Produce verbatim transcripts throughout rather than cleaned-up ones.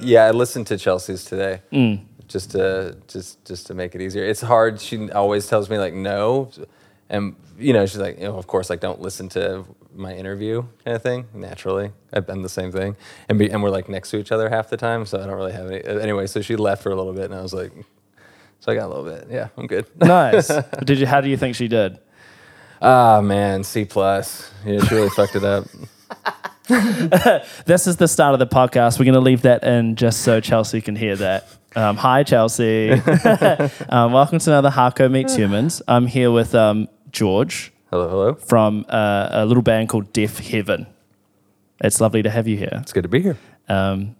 Yeah, I listened to Chelsea's today. Mm. Just to just just to make it easier. It's hard. She always tells me like no, and you know she's like, you know, of course, like don't listen to my interview kind of thing. Naturally, I've done the same thing, and be, and we're like next to each other half the time, so I don't really have any. Anyway, so she left for a little bit, and I was like, so I got a little bit. Yeah, I'm good. Nice. Did you? How do you think she did? Ah, oh, man, C plus. Yeah, she really fucked it up. This is the start of the podcast. We're going to leave that in just so Chelsea can hear that. Um, hi, Chelsea. um, welcome to another Harko Meets Humans. I'm here with um, George. Hello, hello. From uh, a little band called Deafheaven. It's lovely to have you here. It's good to be here. Um,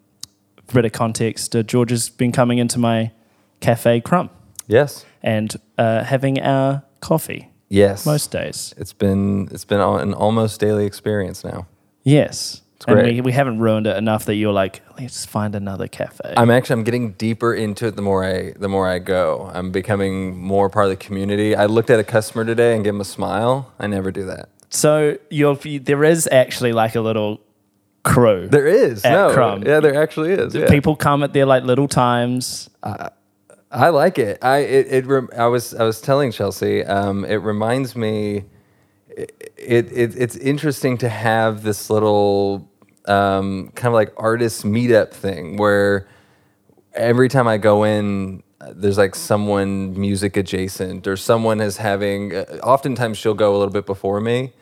for a bit of context, uh, George has been coming into my cafe, Crumb. Yes. And uh, having our coffee. Yes. Most days. It's been it's been an almost daily experience now. Yes. It's great. And we, we haven't ruined it enough that you're like, let's find another cafe. I'm actually I'm getting deeper into it the more I the more I go. I'm becoming more part of the community. I looked at a customer today and gave him a smile. I never do that. So you're there is actually like a little crew. There is. At no. Crumb. Yeah, there actually is. Yeah. People come at their like little times. Uh, I like it. I it, it I was I was telling Chelsea, um, it reminds me It, it it's interesting to have this little um, kind of like artist meetup thing where every time I go in, there's like someone music adjacent or someone is having. Oftentimes she'll go a little bit before me,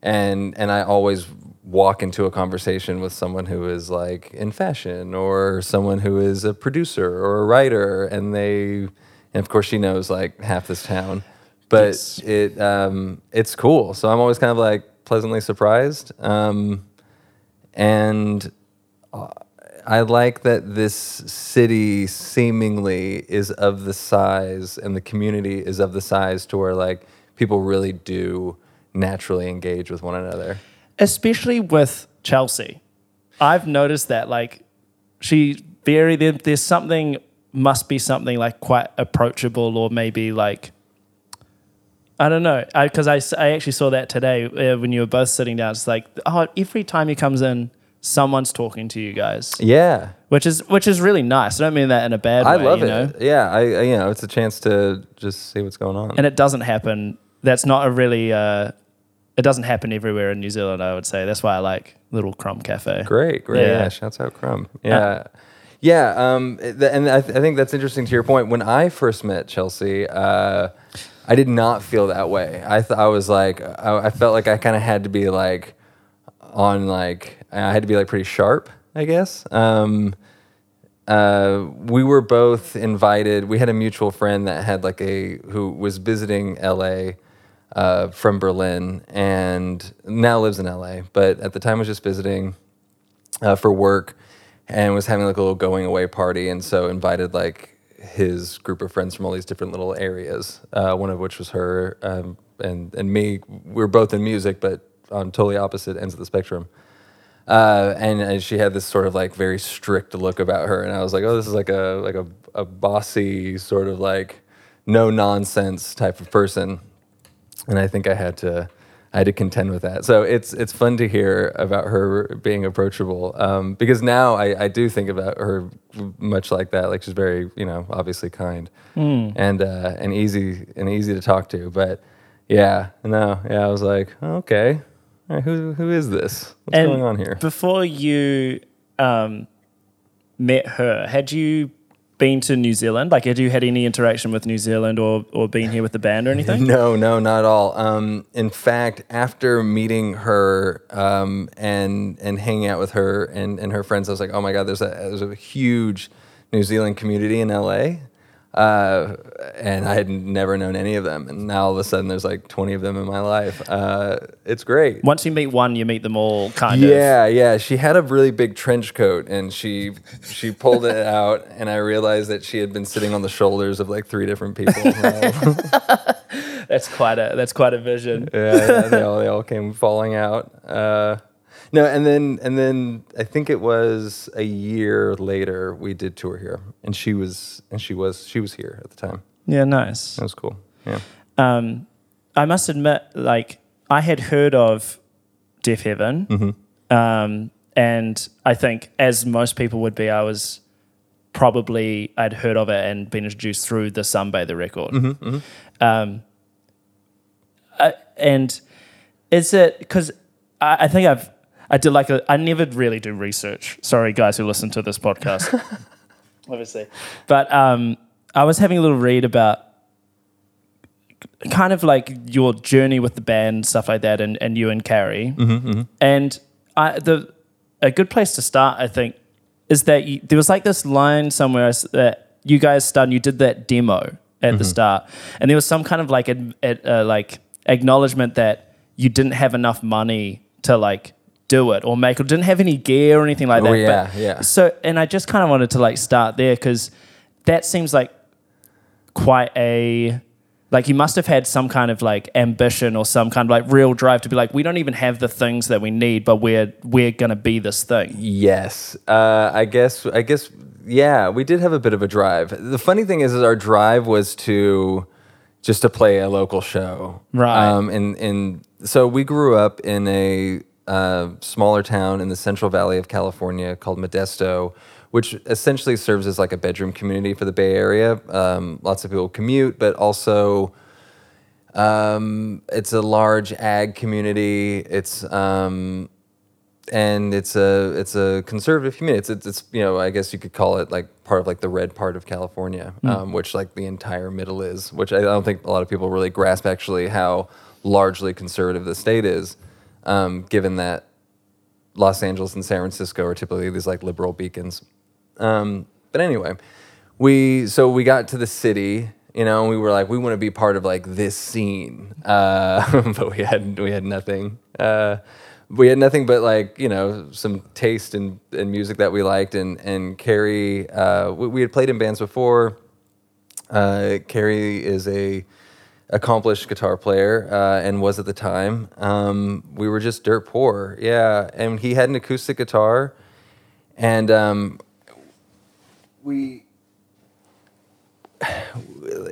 and and I always walk into a conversation with someone who is like in fashion or someone who is a producer or a writer, and they and of course she knows like half this town. But yes. it um, it's cool. So I'm always kind of like pleasantly surprised. Um, and I like that this city seemingly is of the size and the community is of the size to where like people really do naturally engage with one another. Especially with Chelsea. I've noticed that like she very, there, there's something, must be something like quite approachable or maybe like, I don't know, because I, I, I actually saw that today uh, when you were both sitting down. It's like, oh, every time he comes in, someone's talking to you guys. Yeah, which is which is really nice. I don't mean that in a bad I way. I love you it. Know? Yeah, I, I you know it's a chance to just see what's going on. And it doesn't happen. That's not a really. Uh, it doesn't happen everywhere in New Zealand. I would say that's why I like little Crumb Cafe. Great, great. Yeah, yeah shouts out Crumb. Yeah. Uh, Yeah, um, and I, th- I think that's interesting to your point. When I first met Chelsea, uh, I did not feel that way. I th- I was like, I, I felt like I kind of had to be like on like, I had to be like pretty sharp, I guess. Um, uh, we were both invited. We had a mutual friend that had like a, who was visiting L A uh, from Berlin and now lives in L A, but at the time was just visiting uh, for work. And was having like a little going away party, and so invited like his group of friends from all these different little areas. Uh, one of which was her um, and and me. We were both in music, but on totally opposite ends of the spectrum. Uh, and, and she had this sort of like very strict look about her, and I was like, oh, this is like a like a, a bossy sort of like no nonsense type of person. And I think I had to. I had to contend with that. So it's it's fun to hear about her being approachable um, because now I, I do think about her much like that. Like she's very, you know, obviously kind mm. and uh, and easy and easy to talk to. But yeah, no, yeah, I was like, okay, all right, who who is this? What's and going on here? Before you um, met her, had you been to New Zealand? Like, had you had any interaction with New Zealand or or been here with the band or anything? No, no, not at all. Um, in fact, after meeting her um, and and hanging out with her and, and her friends, I was like, oh my God, there's a there's a huge New Zealand community in L A, uh, and I had never known any of them. And now all of a sudden, there's like twenty of them in my life. Uh, it's great. Once you meet one, you meet them all, kind of. Yeah, yeah. She had a really big trench coat, and she she pulled it out, and I realized that she had been sitting on the shoulders of like three different people. that's quite a that's quite a vision. yeah, yeah they, all, they all came falling out. Uh, no, and then and then I think it was a year later we did tour here, and she was and she was she was here at the time. Yeah, nice. That was cool. Yeah, um, I must admit, like I had heard of Deafheaven, mm-hmm. um, And I think, as most people would be, I was probably, I'd heard of it and been introduced through the Sunbather record. Mm-hmm, mm-hmm. Um, I, and is it, because I, I think I've, I did like a, I never really do research. Sorry, guys who listen to this podcast, obviously. But um, I was having a little read about kind of like your journey with the band, stuff like that, and, and you and Carrie. Mm-hmm, mm-hmm. And I, the a good place to start, I think, is that you, there was like this line somewhere that you guys started, you did that demo at mm-hmm. the start, and there was some kind of like ad, ad, uh, like acknowledgement that you didn't have enough money to like do it or make, or didn't have any gear or anything like that. Oh, yeah, but, yeah. So, and I just kind of wanted to like start there, because that seems like quite a... Like you must have had some kind of like ambition or some kind of like real drive to be like, we don't even have the things that we need, but we're we're gonna be this thing. Yes, uh, I guess. I guess. Yeah, we did have a bit of a drive. The funny thing is, is our drive was to just to play a local show, right? Um, and and so we grew up in a uh, smaller town in the Central Valley of California called Modesto, which essentially serves as like a bedroom community for the Bay Area. Um, lots of people commute, but also um, it's a large ag community. It's um, and it's a it's a conservative community. It's, it's it's you know, I guess you could call it like part of like the red part of California, mm. um, which like the entire middle is. Which I don't think a lot of people really grasp actually how largely conservative the state is, um, given that Los Angeles and San Francisco are typically these like liberal beacons. Um, but anyway, we so we got to the city, you know, and we were like, we want to be part of like this scene, uh, but we had we had nothing. Uh, we had nothing but like, you know, some taste in, in music that we liked, and and Carrie, uh, we, we had played in bands before. Uh, Carrie is a accomplished guitar player, uh, and was at the time. Um, we were just dirt poor, yeah. And he had an acoustic guitar, and um, we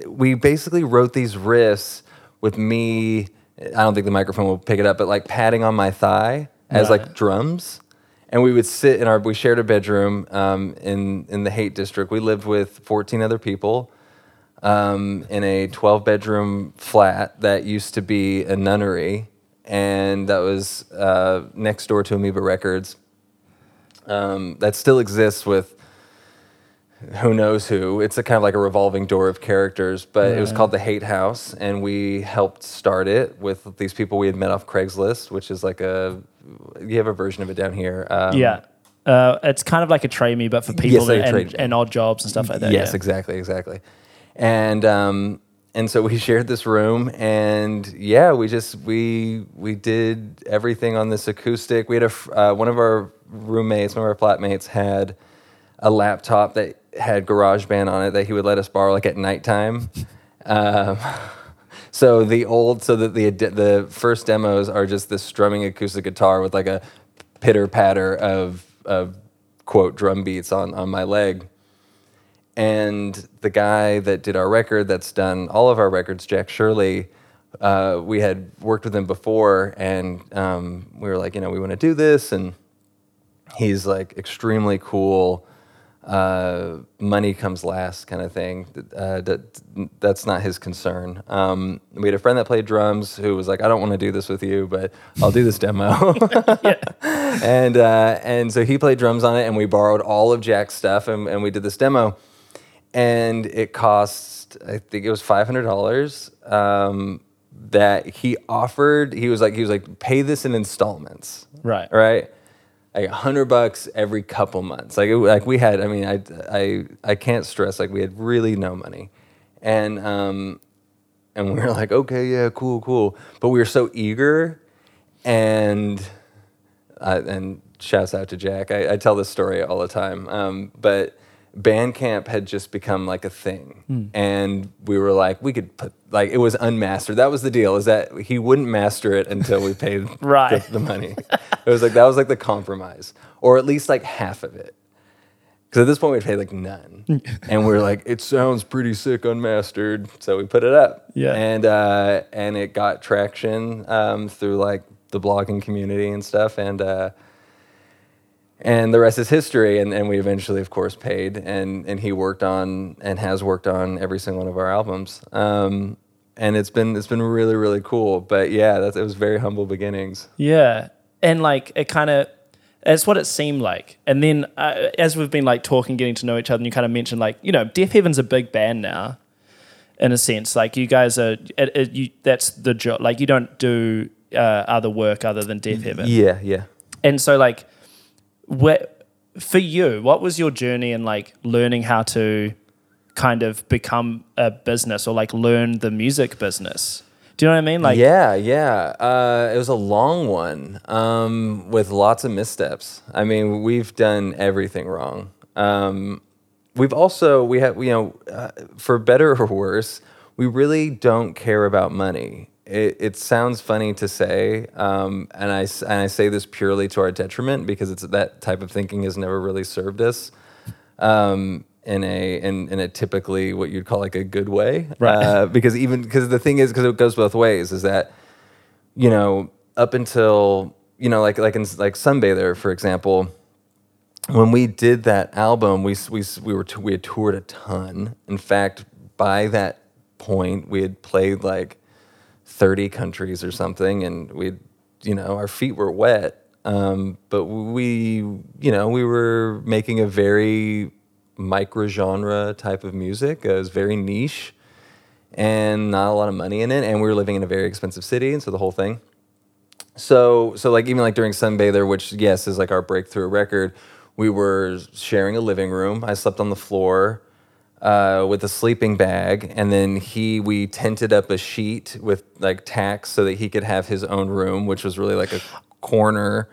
we basically wrote these riffs with me. I don't think the microphone will pick it up, but like patting on my thigh as right. like drums. And we would sit in our. We shared a bedroom um, in in the Haight district. We lived with fourteen other people. Um, in a twelve-bedroom flat that used to be a nunnery, and that was uh, next door to Amoeba Records. Um, that still exists with who knows who. It's a kind of like a revolving door of characters, but yeah. It was called The Hate House, and we helped start it with these people we had met off Craigslist, which is like a... You have a version of it down here. Um, yeah. Uh, it's kind of like a trade-me, but for people yes, and, and, and odd jobs and stuff like that. Yes, yeah. exactly, exactly. And um, and so we shared this room, and yeah, we just we we did everything on this acoustic. We had a uh, one of our roommates, one of our flatmates, had a laptop that had GarageBand on it that he would let us borrow like at nighttime. um, so the old, so that the the first demos are just this strumming acoustic guitar with like a pitter patter of of quote drum beats on on my leg. And the guy that did our record, that's done all of our records, Jack Shirley, uh, we had worked with him before, and um, we were like, you know, we want to do this. And he's like extremely cool, uh, money comes last kind of thing. Uh, that, that's not his concern. Um, we had a friend that played drums who was like, I don't want to do this with you, but I'll do this demo. yeah. And uh, and so he played drums on it, and we borrowed all of Jack's stuff, and, and we did this demo. And it cost, I think it was five hundred dollars um, that he offered. He was like, he was like, pay this in installments. Right. Right. Like a hundred bucks every couple months. Like, it, like we had, I mean, I, I, I can't stress, like we had really no money. And, um, and we were like, okay, yeah, cool, cool. But we were so eager, and, uh, and shouts out to Jack. I, I tell this story all the time. Um, but Bandcamp had just become like a thing, mm. and we were like, we could put like it was unmastered. That was the deal, is that he wouldn't master it until we paid right. the, the money. It was like that was like the compromise, or at least like half of it, because at this point we'd paid like none, and we were like, it sounds pretty sick unmastered, so we put it up. Yeah, and uh, and it got traction um, through like the blogging community and stuff, and. Uh, And the rest is history, and, and we eventually, of course, paid, and, and he worked on and has worked on every single one of our albums. Um, and it's been it's been really, really cool. But yeah, that's, it was very humble beginnings. Yeah, and like it kind of, it's what it seemed like. And then uh, as we've been like talking, getting to know each other, and you kind of mentioned like, you know, Deafheaven's a big band now, in a sense. Like you guys are, it, it, you, that's the job. Like you don't do uh, other work other than Deafheaven. Yeah, yeah. And so like, Where, for you, what was your journey in like learning how to kind of become a business or like learn the music business? Do you know what I mean? Like, yeah, yeah. Uh, it was a long one um, with lots of missteps. I mean, we've done everything wrong. Um, we've also we have you know, uh, for better or worse, we really don't care about money. It, it sounds funny to say, um, and I and I say this purely to our detriment because it's that type of thinking has never really served us um, in a in, in a typically what you'd call like a good way. Right. Uh, because even because the thing is because it goes both ways is that you know up until you know like like in like Sunbather, for example, when we did that album we we we were we had toured a ton. In fact, by that point we had played like thirty countries or something, and we, you know, our feet were wet. Um, but we, you know, we were making a very micro-genre type of music. It was very niche and not a lot of money in it, and we were living in a very expensive city, and so the whole thing. So, so like even like during Sunbather, which yes is like our breakthrough record, we were sharing a living room. I slept on the floor. Uh, with a sleeping bag, and then he we tented up a sheet with like tacks so that he could have his own room, which was really like a corner.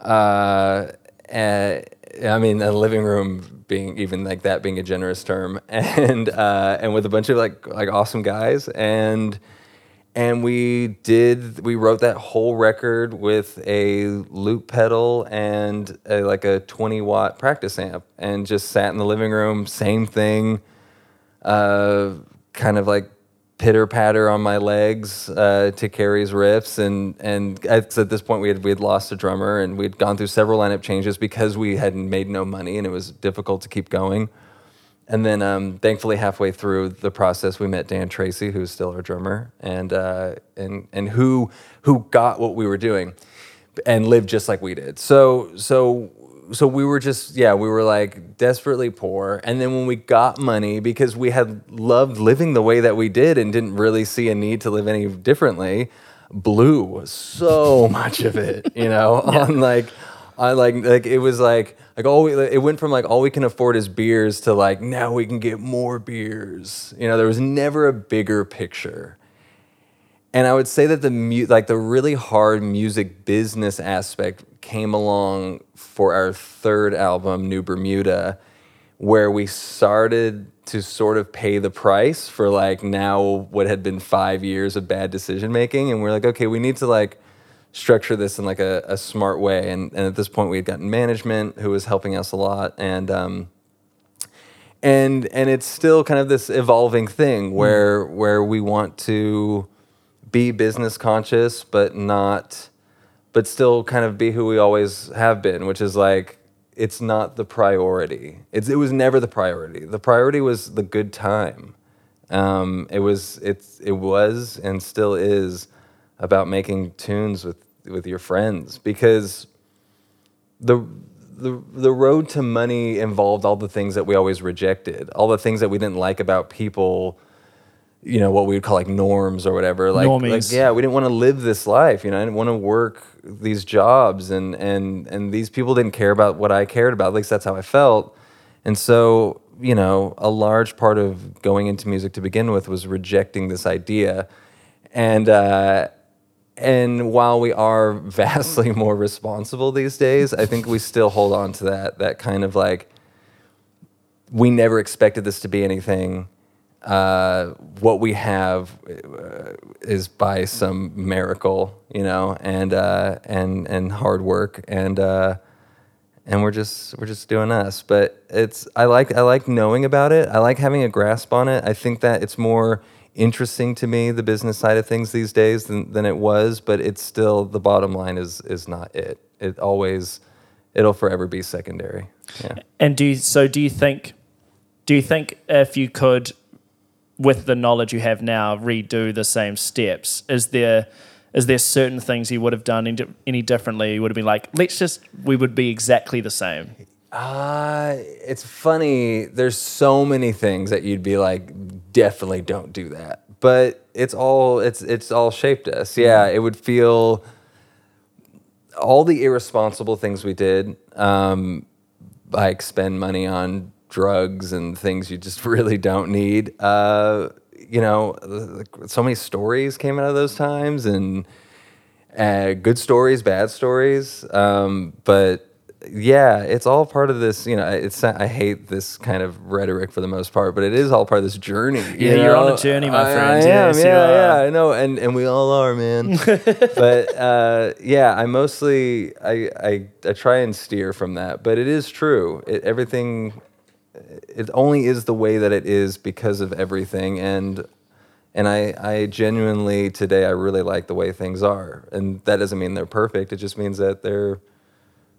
Uh, uh, I mean, a living room being even like that being a generous term, and uh, and with a bunch of like like awesome guys, and and we did we wrote that whole record with a loop pedal and a, like a twenty watt practice amp, and just sat in the living room, same thing, uh, kind of like pitter patter on my legs uh, to Carrie's riffs, and and at, at this point we had we had lost a drummer, and we'd gone through several lineup changes because we had made no money and it was difficult to keep going. And then, um, thankfully, halfway through the process, we met Dan Tracy, who's still our drummer, and uh, and and who who got what we were doing, and lived just like we did. So so so we were just yeah we were like desperately poor. And then when we got money, because we had loved living the way that we did and didn't really see a need to live any differently, blew so much of it, you know, yeah. on like. I like like it was like like all we, it went from like all we can afford is beers to like now we can get more beers. You know, there was never a bigger picture. And I would say that the mu- like the really hard music business aspect came along for our third album, New Bermuda, where we started to sort of pay the price for like now what had been five years of bad decision making, and we're like, okay, we need to like structure this in like a, a smart way, and, and at this point we had gotten management who was helping us a lot, and um, and and it's still kind of this evolving thing where mm. where we want to be business conscious, but not, but still kind of be who we always have been, which is like it's not the priority. It's it was never the priority. The priority was the good time. Um, it was it's it was and still is about making tunes with. with your friends, because the the the road to money involved all the things that we always rejected, all the things that we didn't like about people, you know, what we would call like norms or whatever. Like, like yeah, we didn't want to live this life, you know, I didn't want to work these jobs, and and and these people didn't care about what I cared about, at least that's how I felt. And so, you know, a large part of going into music to begin with was rejecting this idea. And uh And while we are vastly more responsible these days, I think we still hold on to that that kind of like, we never expected this to be anything. Uh, what we have uh, is by some miracle, you know, and uh, and and hard work, and uh, and we're just we're just doing us. But it's I like I like knowing about it. I like having a grasp on it. I think that it's more interesting to me, the business side of things these days, than, than it was, but it's still, the bottom line is is not it. It always it'll forever be secondary. Yeah. And do you, so do you think do you think if you could, with the knowledge you have now, redo the same steps, is there is there certain things you would have done any differently? You would have been like, let's just, we would be exactly the same. Uh, it's funny. There's so many things that you'd be like, definitely don't do that. But it's all, it's it's all shaped us. Yeah, it would feel, all the irresponsible things we did, um, like spend money on drugs and things you just really don't need. Uh, you know, so many stories came out of those times, and uh, good stories, bad stories. Um, but yeah, it's all part of this, you know, it's, I hate this kind of rhetoric for the most part, but it is all part of this journey. You yeah, know? You're on a journey, my I, friend. I am, yes, yeah, yeah, I know, and, and we all are, man. But uh, yeah, I mostly, I, I I try and steer from that, but it is true. It, everything, it only is the way that it is because of everything, and and I, I genuinely, today, I really like the way things are, and that doesn't mean they're perfect, it just means that they're,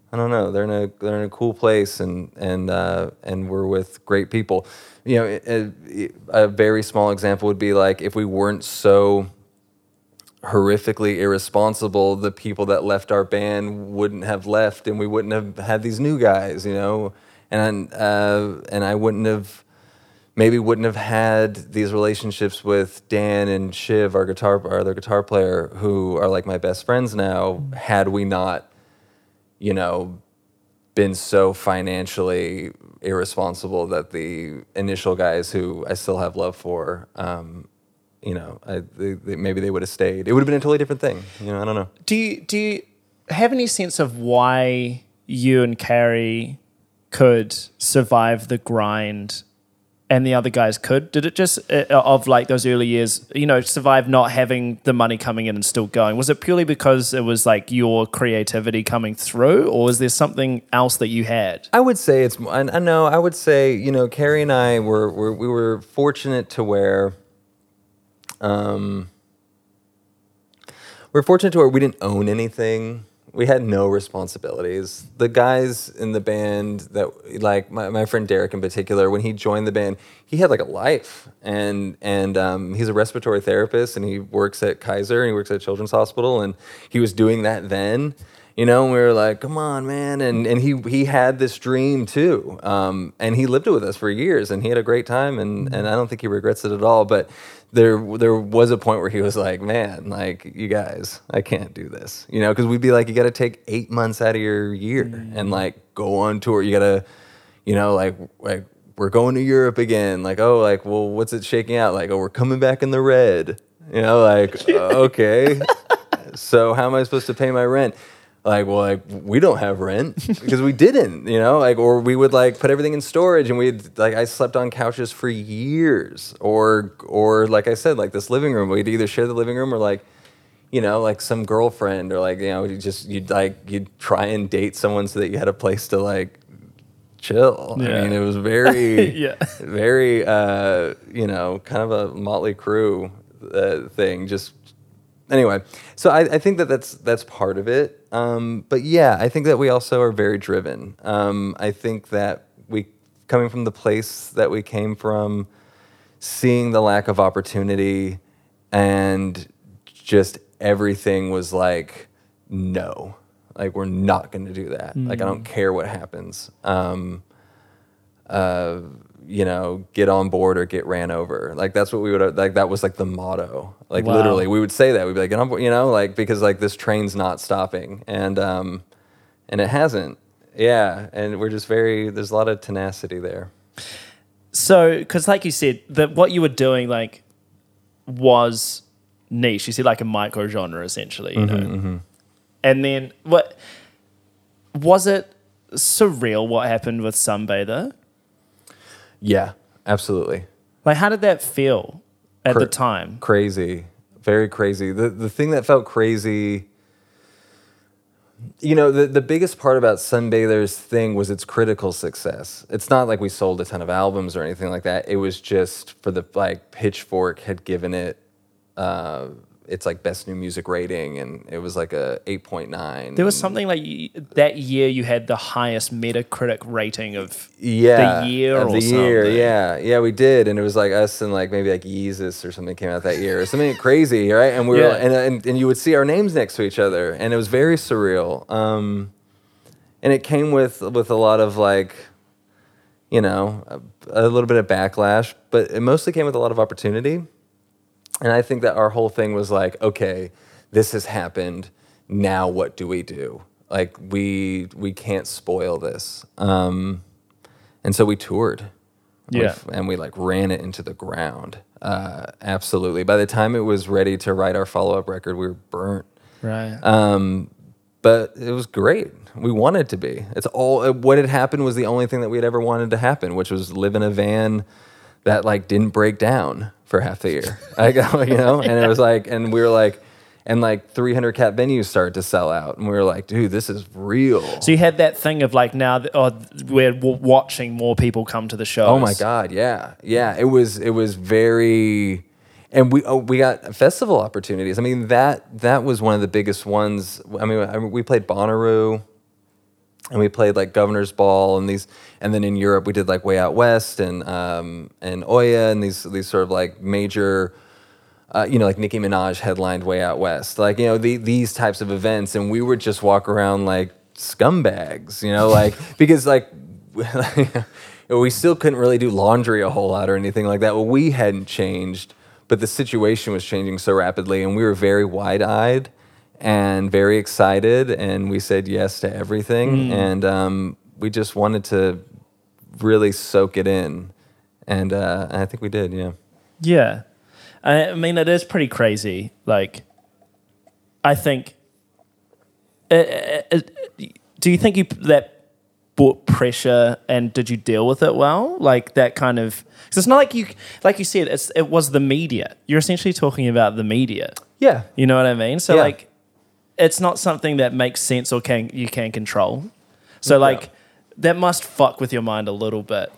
I don't know. They're in a they're in a cool place, and and uh, and we're with great people. You know, a, a very small example would be like if we weren't so horrifically irresponsible, the people that left our band wouldn't have left, and we wouldn't have had these new guys. You know, and uh, and I wouldn't have maybe wouldn't have had these relationships with Dan and Shiv, our guitar our other guitar player, who are like my best friends now. Had we not, you know, been so financially irresponsible that the initial guys who I still have love for, um, you know, I, they, they, maybe they would have stayed. It would have been a totally different thing. You know, I don't know. Do you, do you have any sense of why you and Carrie could survive the grind and the other guys could? Did it just, uh, of like those early years, you know, survive not having the money coming in and still going? Was it purely because it was like your creativity coming through, or is there something else that you had? I would say it's, I know, I would say, you know, Carrie and I were, were we were fortunate to where, um, we're fortunate to where we didn't own anything. We had no responsibilities. The guys in the band that, like my, my friend Derek in particular, when he joined the band, he had like a life, and and um, he's a respiratory therapist, and he works at Kaiser, and he works at Children's Hospital, and he was doing that then, you know. And we were like, come on, man, and and he he had this dream too, um, and he lived it with us for years, and he had a great time, and and I don't think he regrets it at all, but. There, there was a point where he was like, "Man, like you guys, I can't do this," you know, because we'd be like, "You got to take eight months out of your year mm. and like go on tour. You got to, you know, like like we're going to Europe again. Like, oh, like well, what's it shaking out? Like, oh, we're coming back in the red. You know, like okay, so how am I supposed to pay my rent?" Like, well, like we don't have rent because we didn't, you know, like, or we would like put everything in storage, and we'd like, I slept on couches for years, or, or like I said, like this living room, we'd either share the living room or like, you know, like some girlfriend or like, you know, you just, you'd like, you'd try and date someone so that you had a place to like chill. Yeah. I mean, it was very, yeah. very, uh, you know, kind of a Motley Crue uh, thing, just, anyway, so I, I think that that's that's part of it. Um, but yeah, I think that we also are very driven. Um, I think that we, coming from the place that we came from, seeing the lack of opportunity, and just everything was like, no, like we're not going to do that. Mm. Like I don't care what happens. Um, uh, you know, get on board or get ran over. Like that's what we would, like that was like the motto. Like wow. Literally we would say that. We'd be like, get on board, you know, like because like this train's not stopping. And um and it hasn't. Yeah. And we're just very, there's a lot of tenacity there. So, because like you said, that what you were doing like was niche. You said like a micro genre essentially, you mm-hmm, know. Mm-hmm. And then what was it surreal what happened with Sunbather? Yeah, absolutely. Like, how did that feel at Cra- the time? Crazy, very crazy. The the thing that felt crazy, you know, the, the biggest part about Sunbather's thing was its critical success. It's not like we sold a ton of albums or anything like that. It was just for the, like, Pitchfork had given it, uh, it's like best new music rating, and it was like a eight point nine. There was something like that year you had the highest Metacritic rating of yeah, the year of or the something. Year, yeah, yeah, we did, and it was like us and like maybe like Yeezus or something came out that year, something crazy, right? And we yeah. were, and, and and you would see our names next to each other, and it was very surreal. Um, and it came with with a lot of like, you know, a, a little bit of backlash, but it mostly came with a lot of opportunity. And I think that our whole thing was like, okay, this has happened. Now what do we do? Like, we we can't spoil this. Um, and so we toured. Yeah. We've, and we, like, ran it into the ground. Uh, absolutely. By the time it was ready to write our follow-up record, we were burnt. Right. Um, but it was great. We wanted to be. It's all. What had happened was the only thing that we had ever wanted to happen, which was live in a van that, like, didn't break down for half the year. I go, you know, and it was like, and we were like, and like three hundred cap venues started to sell out, and we were like, dude, this is real. So you had that thing of like, now oh, we're watching more people come to the shows. Oh my God, yeah, yeah. It was it was very, and we oh, we got festival opportunities. I mean, that that was one of the biggest ones. I mean, we played Bonnaroo, and we played like Governor's Ball, and these, and then in Europe we did like Way Out West and um, and Oya, and these these sort of like major, uh, you know, like Nicki Minaj headlined Way Out West, like, you know, the, these types of events, and we would just walk around like scumbags, you know, like because like we still couldn't really do laundry a whole lot or anything like that. Well, we hadn't changed, but the situation was changing so rapidly, and we were very wide-eyed and very excited, and we said yes to everything, mm. and um, we just wanted to really soak it in, and, uh, and I think we did, yeah. Yeah, I mean, it is pretty crazy. Like, I think, it, it, it, do you think you that brought pressure, and did you deal with it well? Like that kind of, because it's not like you, like you said, it's it was the media. You're essentially talking about the media. Yeah, you know what I mean. So yeah. like. It's not something that makes sense or can you can control. So, like, yeah. that must fuck with your mind a little bit.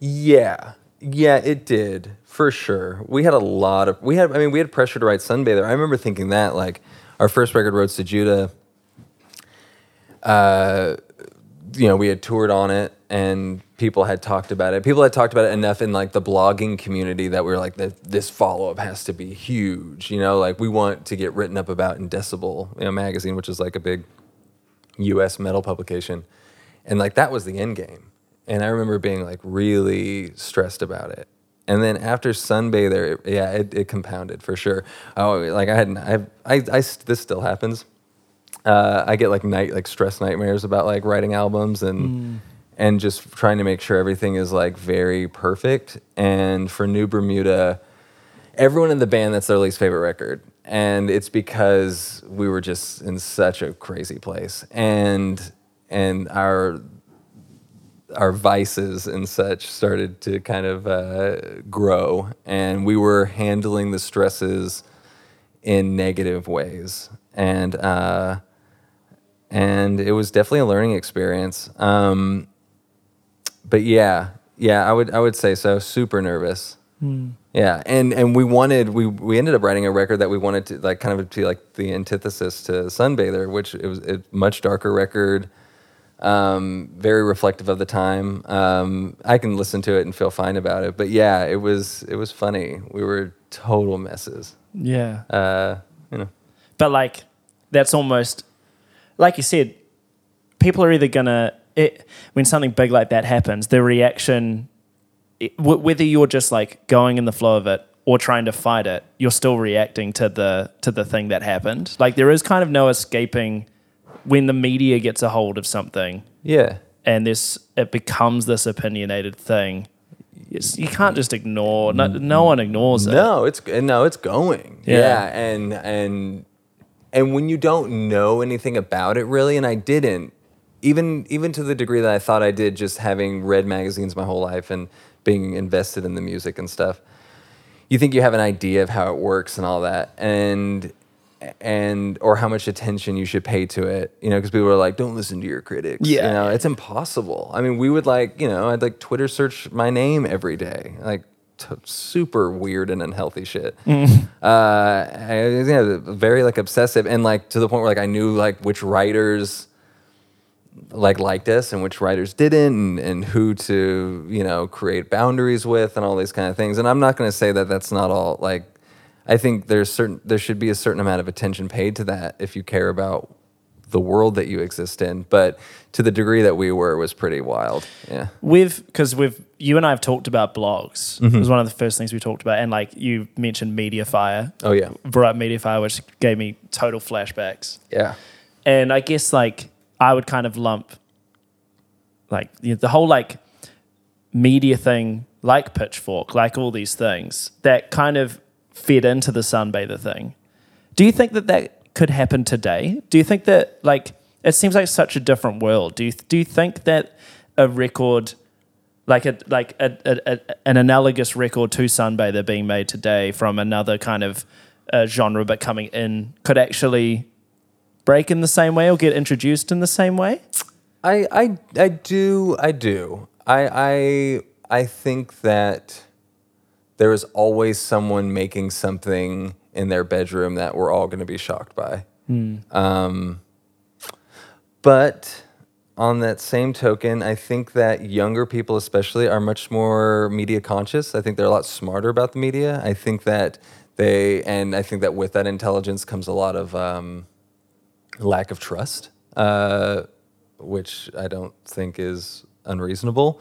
Yeah. Yeah, it did, for sure. We had a lot of... we had. I mean, we had pressure to write Sunbather. I remember thinking that, like, our first record, Roads to Judah, uh, you know, we had toured on it, and people had talked about it. People had talked about it enough in, like, the blogging community that we were like, this follow-up has to be huge, you know? Like, we want to get written up about in Decibel, you know, magazine, which is, like, a big U S metal publication. And, like, that was the end game. And I remember being, like, really stressed about it. And then after Sunbather, it, yeah, it, it compounded for sure. Oh, like, I hadn't... I, I, I, this still happens. Uh, I get, like, night like stress nightmares about, like, writing albums and... Mm. And just trying to make sure everything is like very perfect. And for New Bermuda, everyone in the band, that's their least favorite record. And it's because we were just in such a crazy place. And and our our vices and such started to kind of uh, grow. And we were handling the stresses in negative ways. And uh, and it was definitely a learning experience. Um, But yeah, yeah, I would I would say so. Super nervous. Mm. Yeah, and and we wanted we we ended up writing a record that we wanted to like kind of be like the antithesis to Sunbather, which it was a much darker record, um, very reflective of the time. Um, I can listen to it and feel fine about it. But yeah, it was it was funny. We were total messes. Yeah. Uh, you know. But like, that's almost like you said. People are either gonna. It, when something big like that happens, the reaction, it, w- whether you're just like going in the flow of it or trying to fight it, you're still reacting to the to the thing that happened. Like there is kind of no escaping when the media gets a hold of something. Yeah, and this it becomes this opinionated thing. It's, you can't just ignore. No, no one ignores it. No, it's no, it's going. Yeah, yeah and and and when you don't know anything about it really, and I didn't. Even even to the degree that I thought I did, just having read magazines my whole life and being invested in the music and stuff, you think you have an idea of how it works and all that, and and or how much attention you should pay to it, you know, because people are like, don't listen to your critics. Yeah, you know, it's impossible. I mean, we would like, you know, I'd like Twitter search my name every day, like t- super weird and unhealthy shit. Mm. Uh, I, you know, very like obsessive and like to the point where like I knew like which writers like liked us and which writers didn't, and, and who to, you know, create boundaries with and all these kind of things. And I'm not going to say that that's not all like. I think there's certain there should be a certain amount of attention paid to that if you care about the world that you exist in, but to the degree that we were was pretty wild. Yeah, we've because we've you and I have talked about blogs. Mm-hmm. It was one of the first things we talked about, and like you mentioned Mediafire. Oh yeah, brought up Mediafire, which gave me total flashbacks. Yeah, and I guess like I would kind of lump like you know, the whole like media thing, like Pitchfork, like all these things that kind of fed into the Sunbather thing. Do you think that that could happen today? Do you think that, like, it seems like such a different world. Do you do you think that a record, like a like a, a, a an analogous record to Sunbather being made today from another kind of uh, genre but coming in, could actually break in the same way or get introduced in the same way? I I I do I do I I I think that there is always someone making something in their bedroom that we're all going to be shocked by. Mm. Um, but on that same token, I think that younger people especially are much more media conscious. I think they're a lot smarter about the media. I think that they, and I think that with that intelligence comes a lot of um, lack of trust, uh, which I don't think is unreasonable.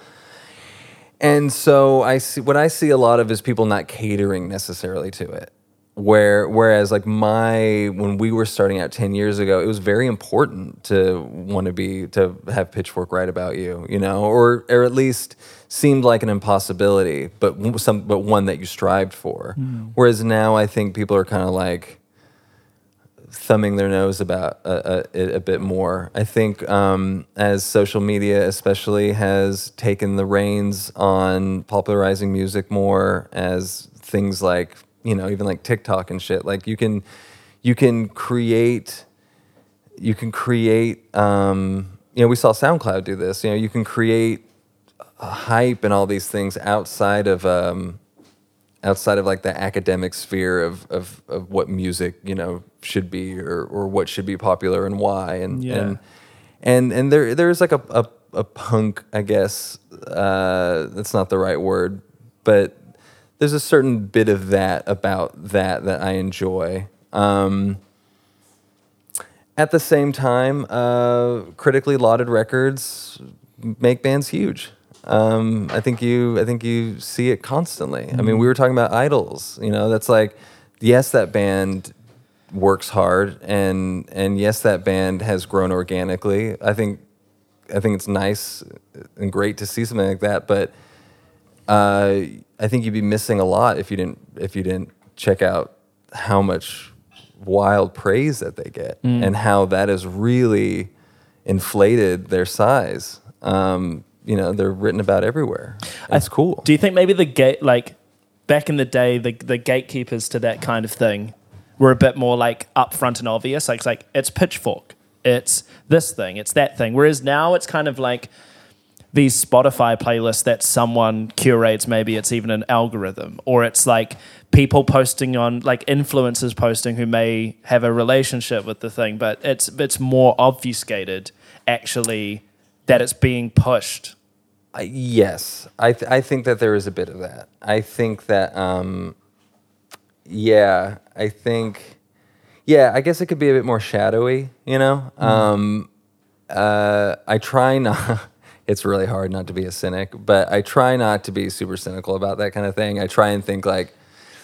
And so I see what I see a lot of is people not catering necessarily to it. Where, whereas like my, when we were starting out ten years ago, it was very important to want to be, to have Pitchfork write about you, you know, or, or at least seemed like an impossibility, but some, but one that you strived for. Mm. Whereas now I think people are kind of like thumbing their nose about a, a, a bit more. I think um, as social media especially has taken the reins on popularizing music more, as things like, you know, even like TikTok and shit, like you can, you can create, you can create, um, you know, we saw SoundCloud do this, you know, you can create a hype and all these things outside of, um, outside of like the academic sphere of, of, of what music, you know, should be, or, or what should be popular and why. And, yeah. and, and, and there, there's like a, a, a punk, I guess, uh, that's not the right word, but there's a certain bit of that about that that I enjoy. Um, at the same time, uh, critically lauded records make bands huge. Um, I think you I think you see it constantly. Mm-hmm. I mean, we were talking about Idols. You know, that's like, yes, that band works hard, and and yes, that band has grown organically. I think I think it's nice and great to see something like that, but Uh, I think you'd be missing a lot if you didn't if you didn't check out how much wild praise that they get mm. and how that has really inflated their size. Um, you know, they're written about everywhere. That's I, cool. Do you think maybe the gate, like back in the day, the the gatekeepers to that kind of thing were a bit more like upfront and obvious? Like it's like it's Pitchfork, it's this thing, it's that thing. Whereas now it's kind of like these Spotify playlists that someone curates, maybe it's even an algorithm, or it's like people posting on, like influencers posting who may have a relationship with the thing, but it's it's more obfuscated, actually, that it's being pushed. Uh, yes, I th- I think that there is a bit of that. I think that, um, yeah, I think, yeah, I guess it could be a bit more shadowy, you know? Mm. Um, uh, I try not... It's really hard not to be a cynic, but I try not to be super cynical about that kind of thing. I try and think like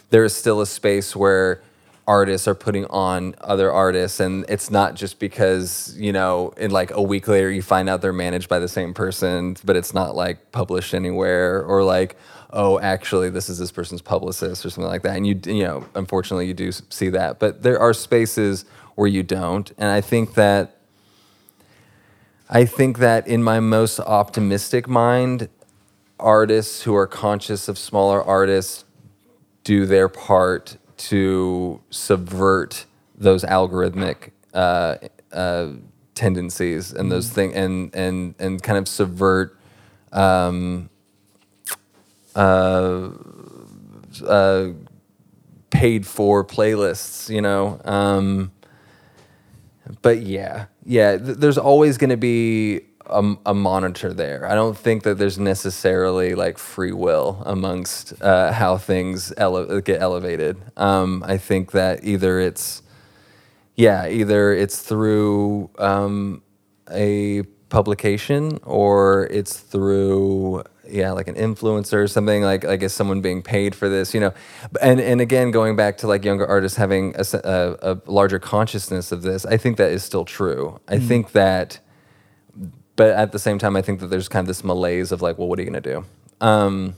there is still a space where artists are putting on other artists, and it's not just because, you know, in like a week later you find out they're managed by the same person, but it's not like published anywhere, or like, oh, actually this is this person's publicist or something like that. And you, you know, unfortunately you do see that, but there are spaces where you don't. And I think that I think that in my most optimistic mind, artists who are conscious of smaller artists do their part to subvert those algorithmic uh, uh, tendencies and those thing, and and and kind of subvert um, uh, uh, paid for playlists, you know. Um, but yeah, yeah, th- there's always going to be a, a monitor there. I don't think that there's necessarily like free will amongst uh, how things ele- get elevated. Um, I think that either it's, yeah, either it's through um, a publication or it's through yeah like an influencer or something, like I guess someone being paid for this, you know. And and again, going back to like younger artists having a, a, a larger consciousness of this, I think that is still true. I mm. think that, but at the same time, I think that there's kind of this malaise of like, well, what are you gonna do? Um,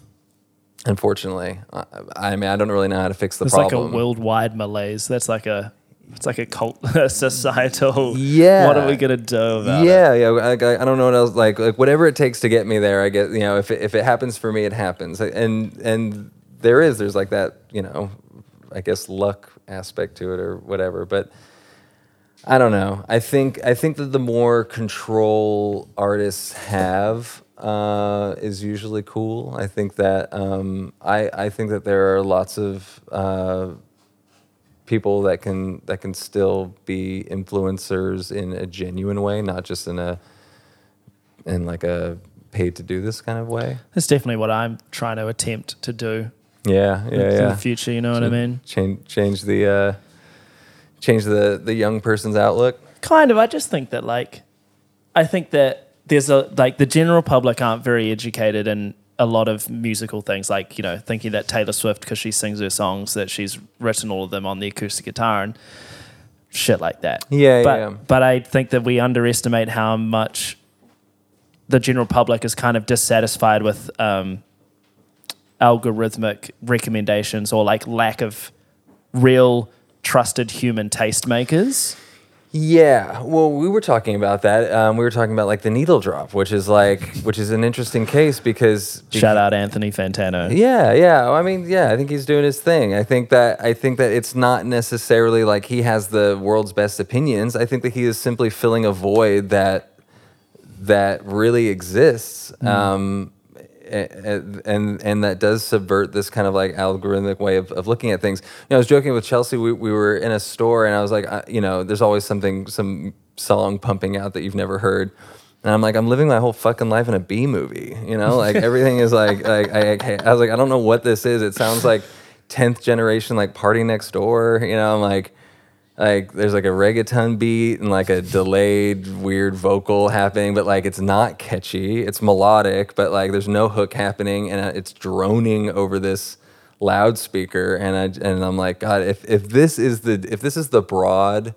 unfortunately, I, I mean, I don't really know how to fix the it's problem. It's like a worldwide malaise. That's like a It's like a cult, a societal. Yeah. What are we gonna do about yeah, it? Yeah, yeah. Like, I, I don't know what else. Like, like whatever it takes to get me there. I guess, you know, if it, if it happens for me, it happens. And and there is there's like that, you know, I guess luck aspect to it or whatever. But I don't know. I think I think that the more control artists have uh, is usually cool. I think that um, I I think that there are lots of. Uh, people that can that can still be influencers in a genuine way, not just in a in like a paid to do this kind of way. That's definitely what I'm trying to attempt to do. Yeah, yeah, in, yeah. In the future, you know Ch- what I mean? Change change the uh, change the the young person's outlook. Kind of. I just think that like I think that there's a like the general public aren't very educated in a lot of musical things, like, you know, thinking that Taylor Swift, because she sings her songs, that she's written all of them on the acoustic guitar and shit like that. Yeah, but, yeah. But I think that we underestimate how much the general public is kind of dissatisfied with um, algorithmic recommendations or like lack of real trusted human tastemakers. Yeah, well, we were talking about that. Um, we were talking about like the needle drop, which is like, which is an interesting case because beca- shout out Anthony Fantano. Yeah, yeah. I mean, yeah. I think he's doing his thing. I think that I think that it's not necessarily like he has the world's best opinions. I think that he is simply filling a void that that really exists, mm. um, and, and and that does subvert this kind of like algorithmic way of, of looking at things. You know, I was joking with Chelsea. We we were in a store, and I was like, I, you know, there's always something, some song pumping out that you've never heard, and I'm like, I'm living my whole fucking life in a B movie. You know, like everything is like, like I, I, I was like, I don't know what this is. It sounds like tenth generation, like Party Next Door. You know, I'm like. Like there's like a reggaeton beat and like a delayed weird vocal happening, but like it's not catchy. It's melodic, but like there's no hook happening, and it's droning over this loudspeaker. And I and I'm like, God, if if this is the if this is the broad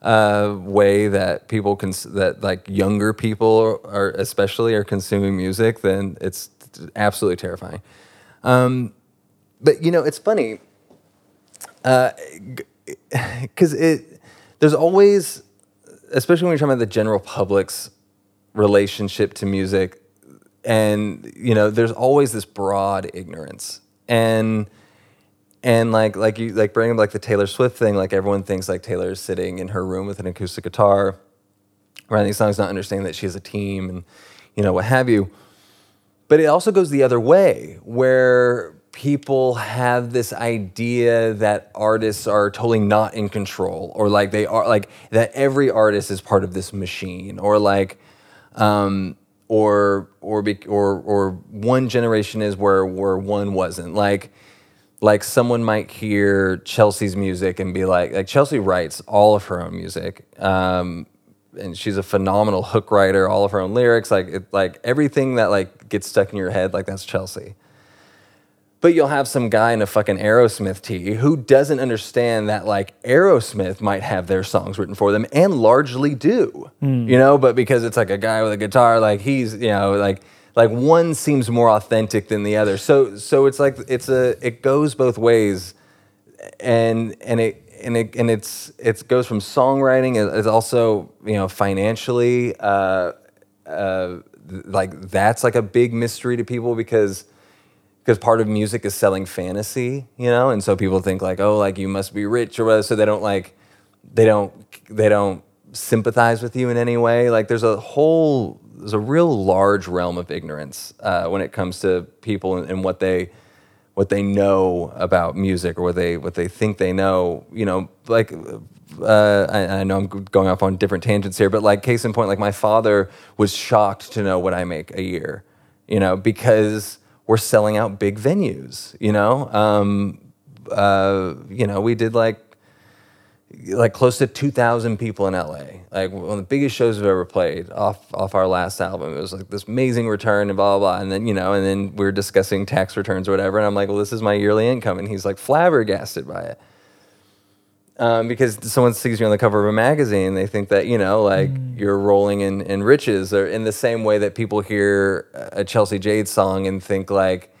uh, way that people cons- that like younger people are especially are consuming music, then it's absolutely terrifying. Um, but you know, it's funny. Uh, g- Because it, there's always, especially when you're talking about the general public's relationship to music, and you know, there's always this broad ignorance, and and like like you like bringing up like the Taylor Swift thing, like everyone thinks like Taylor is sitting in her room with an acoustic guitar, writing these songs, not understanding that she has a team and you know what have you. But it also goes the other way where people have this idea that artists are totally not in control, or like they are, like that every artist is part of this machine, or like, um, or or be, or or one generation is where where one wasn't. Like, like someone might hear Chelsea's music and be like, like Chelsea writes all of her own music, um, and she's a phenomenal hook writer. All of her own lyrics, like it, like everything that like gets stuck in your head, like that's Chelsea. But you'll have some guy in a fucking Aerosmith tee who doesn't understand that like Aerosmith might have their songs written for them and largely do, mm. you know, but because it's like a guy with a guitar, like he's, you know, like, like one seems more authentic than the other. So, so it's like, it's a, it goes both ways, and, and it, and it, and it's, it goes from songwriting. It's also, you know, financially, uh, uh, like that's like a big mystery to people because Because part of music is selling fantasy, you know, and so people think like, oh, like you must be rich or whatever. So they don't like, they don't, they don't sympathize with you in any way. Like there's a whole, there's a real large realm of ignorance uh, when it comes to people and, and what they, what they know about music or what they what they think they know, you know, like uh, I, I know I'm going off on different tangents here, but like case in point, like my father was shocked to know what I make a year, you know, because we're selling out big venues, you know, um, uh, you know, we did like like close to two thousand people in L A, like one of the biggest shows I've ever played off off our last album. It was like this amazing return and blah, blah, blah. And then, you know, and then we were discussing tax returns or whatever. And I'm like, well, this is my yearly income. And he's like flabbergasted by it. Um, because someone sees you on the cover of a magazine, they think that, you know, like mm. you're rolling in, in riches, or in the same way that people hear a Chelsea Jade song and think like,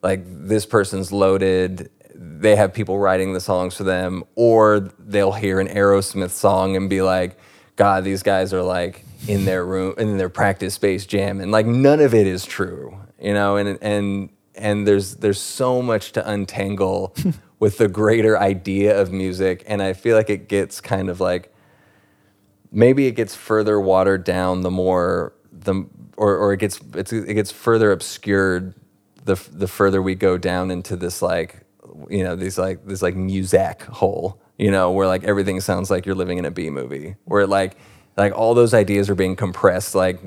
like this person's loaded, they have people writing the songs for them, or they'll hear an Aerosmith song and be like, God, these guys are like in their room, in their practice space jamming. Like none of it is true, you know? And, and, and there's, there's so much to untangle with the greater idea of music. And I feel like it gets kind of like, maybe it gets further watered down the more the, or, or it gets, it's, it gets further obscured the, the further we go down into this, like, you know, these like this like music hole, you know, where like everything sounds like you're living in a B movie, where like like all those ideas are being compressed. Like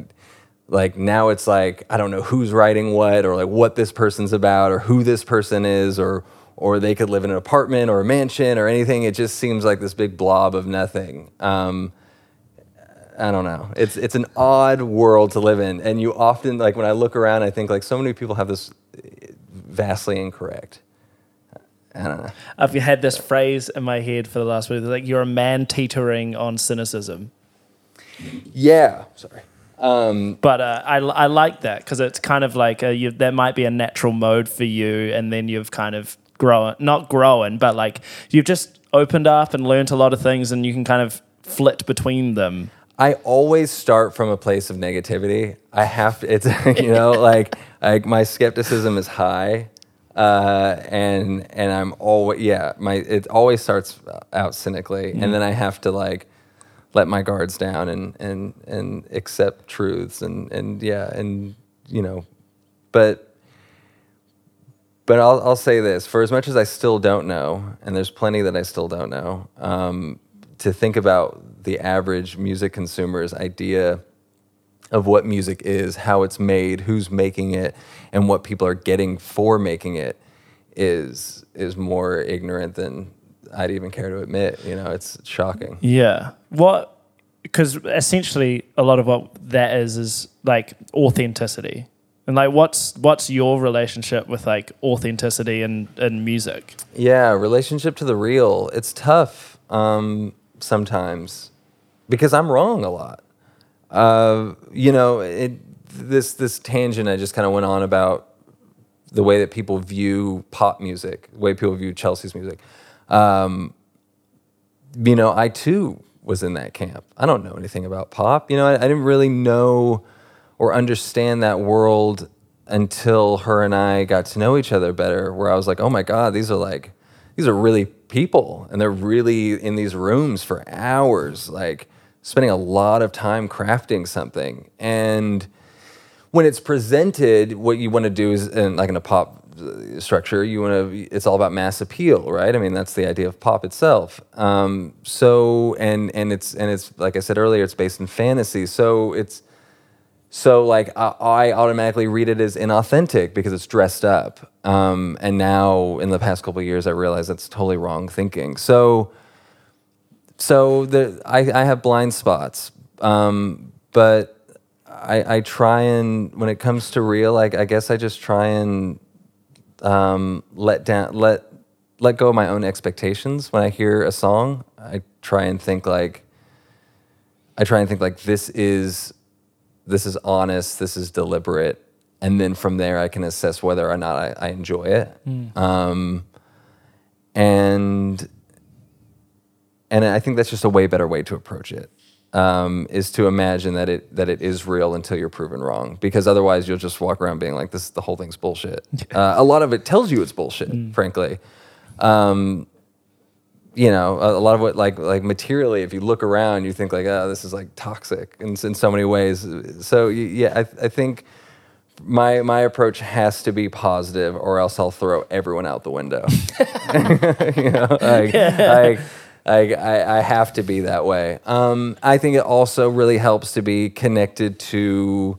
like now it's like I don't know who's writing what, or like what this person's about, or who this person is, or or they could live in an apartment or a mansion or anything. It just seems like this big blob of nothing. Um, I don't know. It's it's an odd world to live in, and you often like when I look around, I think like so many people have this vastly incorrect. I don't know. I've had this phrase in my head for the last week, like you're a man teetering on cynicism. Yeah, sorry. Um, but uh, I, I like that because it's kind of like a, you, that might be a natural mode for you, and then you've kind of grown, not growing, but like you've just opened up and learned a lot of things, and you can kind of flit between them. I always start from a place of negativity. I have to, it's, you know, like like my skepticism is high. Uh, and, and I'm always, yeah, my, it always starts out cynically, mm-hmm. and then I have to like let my guards down and, and, and accept truths and, and yeah. And, you know, but, but I'll, I'll say this, for as much as I still don't know, and there's plenty that I still don't know, um, to think about the average music consumer's idea of what music is, how it's made, who's making it, and what people are getting for making it is is more ignorant than I'd even care to admit. You know, it's shocking. Yeah. What, because essentially a lot of what that is is like authenticity. And like what's what's your relationship with like authenticity and, and music? Yeah, relationship to the real. It's tough um, sometimes because I'm wrong a lot. Uh, you know, it, this this tangent I just kind of went on about the way that people view pop music, the way people view Chelsea's music. Um, you know, I too was in that camp. I don't know anything about pop. You know, I, I didn't really know or understand that world until her and I got to know each other better, where I was like, oh my God, these are like, these are really people. And they're really in these rooms for hours, like, spending a lot of time crafting something. And when it's presented, what you want to do is, in like in a pop structure, you want to, it's all about mass appeal, right? I mean, that's the idea of pop itself. Um, so, and and it's, and it's like I said earlier, it's based in fantasy. So it's, so like I, I automatically read it as inauthentic because it's dressed up. Um, and now in the past couple of years, I realize that's totally wrong thinking. So, So the, I, I have blind spots, um, but I, I try and, when it comes to real, like I guess I just try and um, let down, let let go of my own expectations. When I hear a song, I try and think like, I try and think like this is, this is honest, this is deliberate, and then from there I can assess whether or not I, I enjoy it, mm. um, and. And I think that's just a way better way to approach it, um, is to imagine that it that it is real until you're proven wrong. Because otherwise, you'll just walk around being like, "This the whole thing's bullshit." Uh, a lot of it tells you it's bullshit, mm. frankly. Um, you know, a, a lot of what like like materially, if you look around, you think like, "Oh, this is like toxic," in in so many ways. So yeah, I I think My my approach has to be positive, or else I'll throw everyone out the window. You know, like, yeah. like I, I I have to be that way. Um, I think it also really helps to be connected to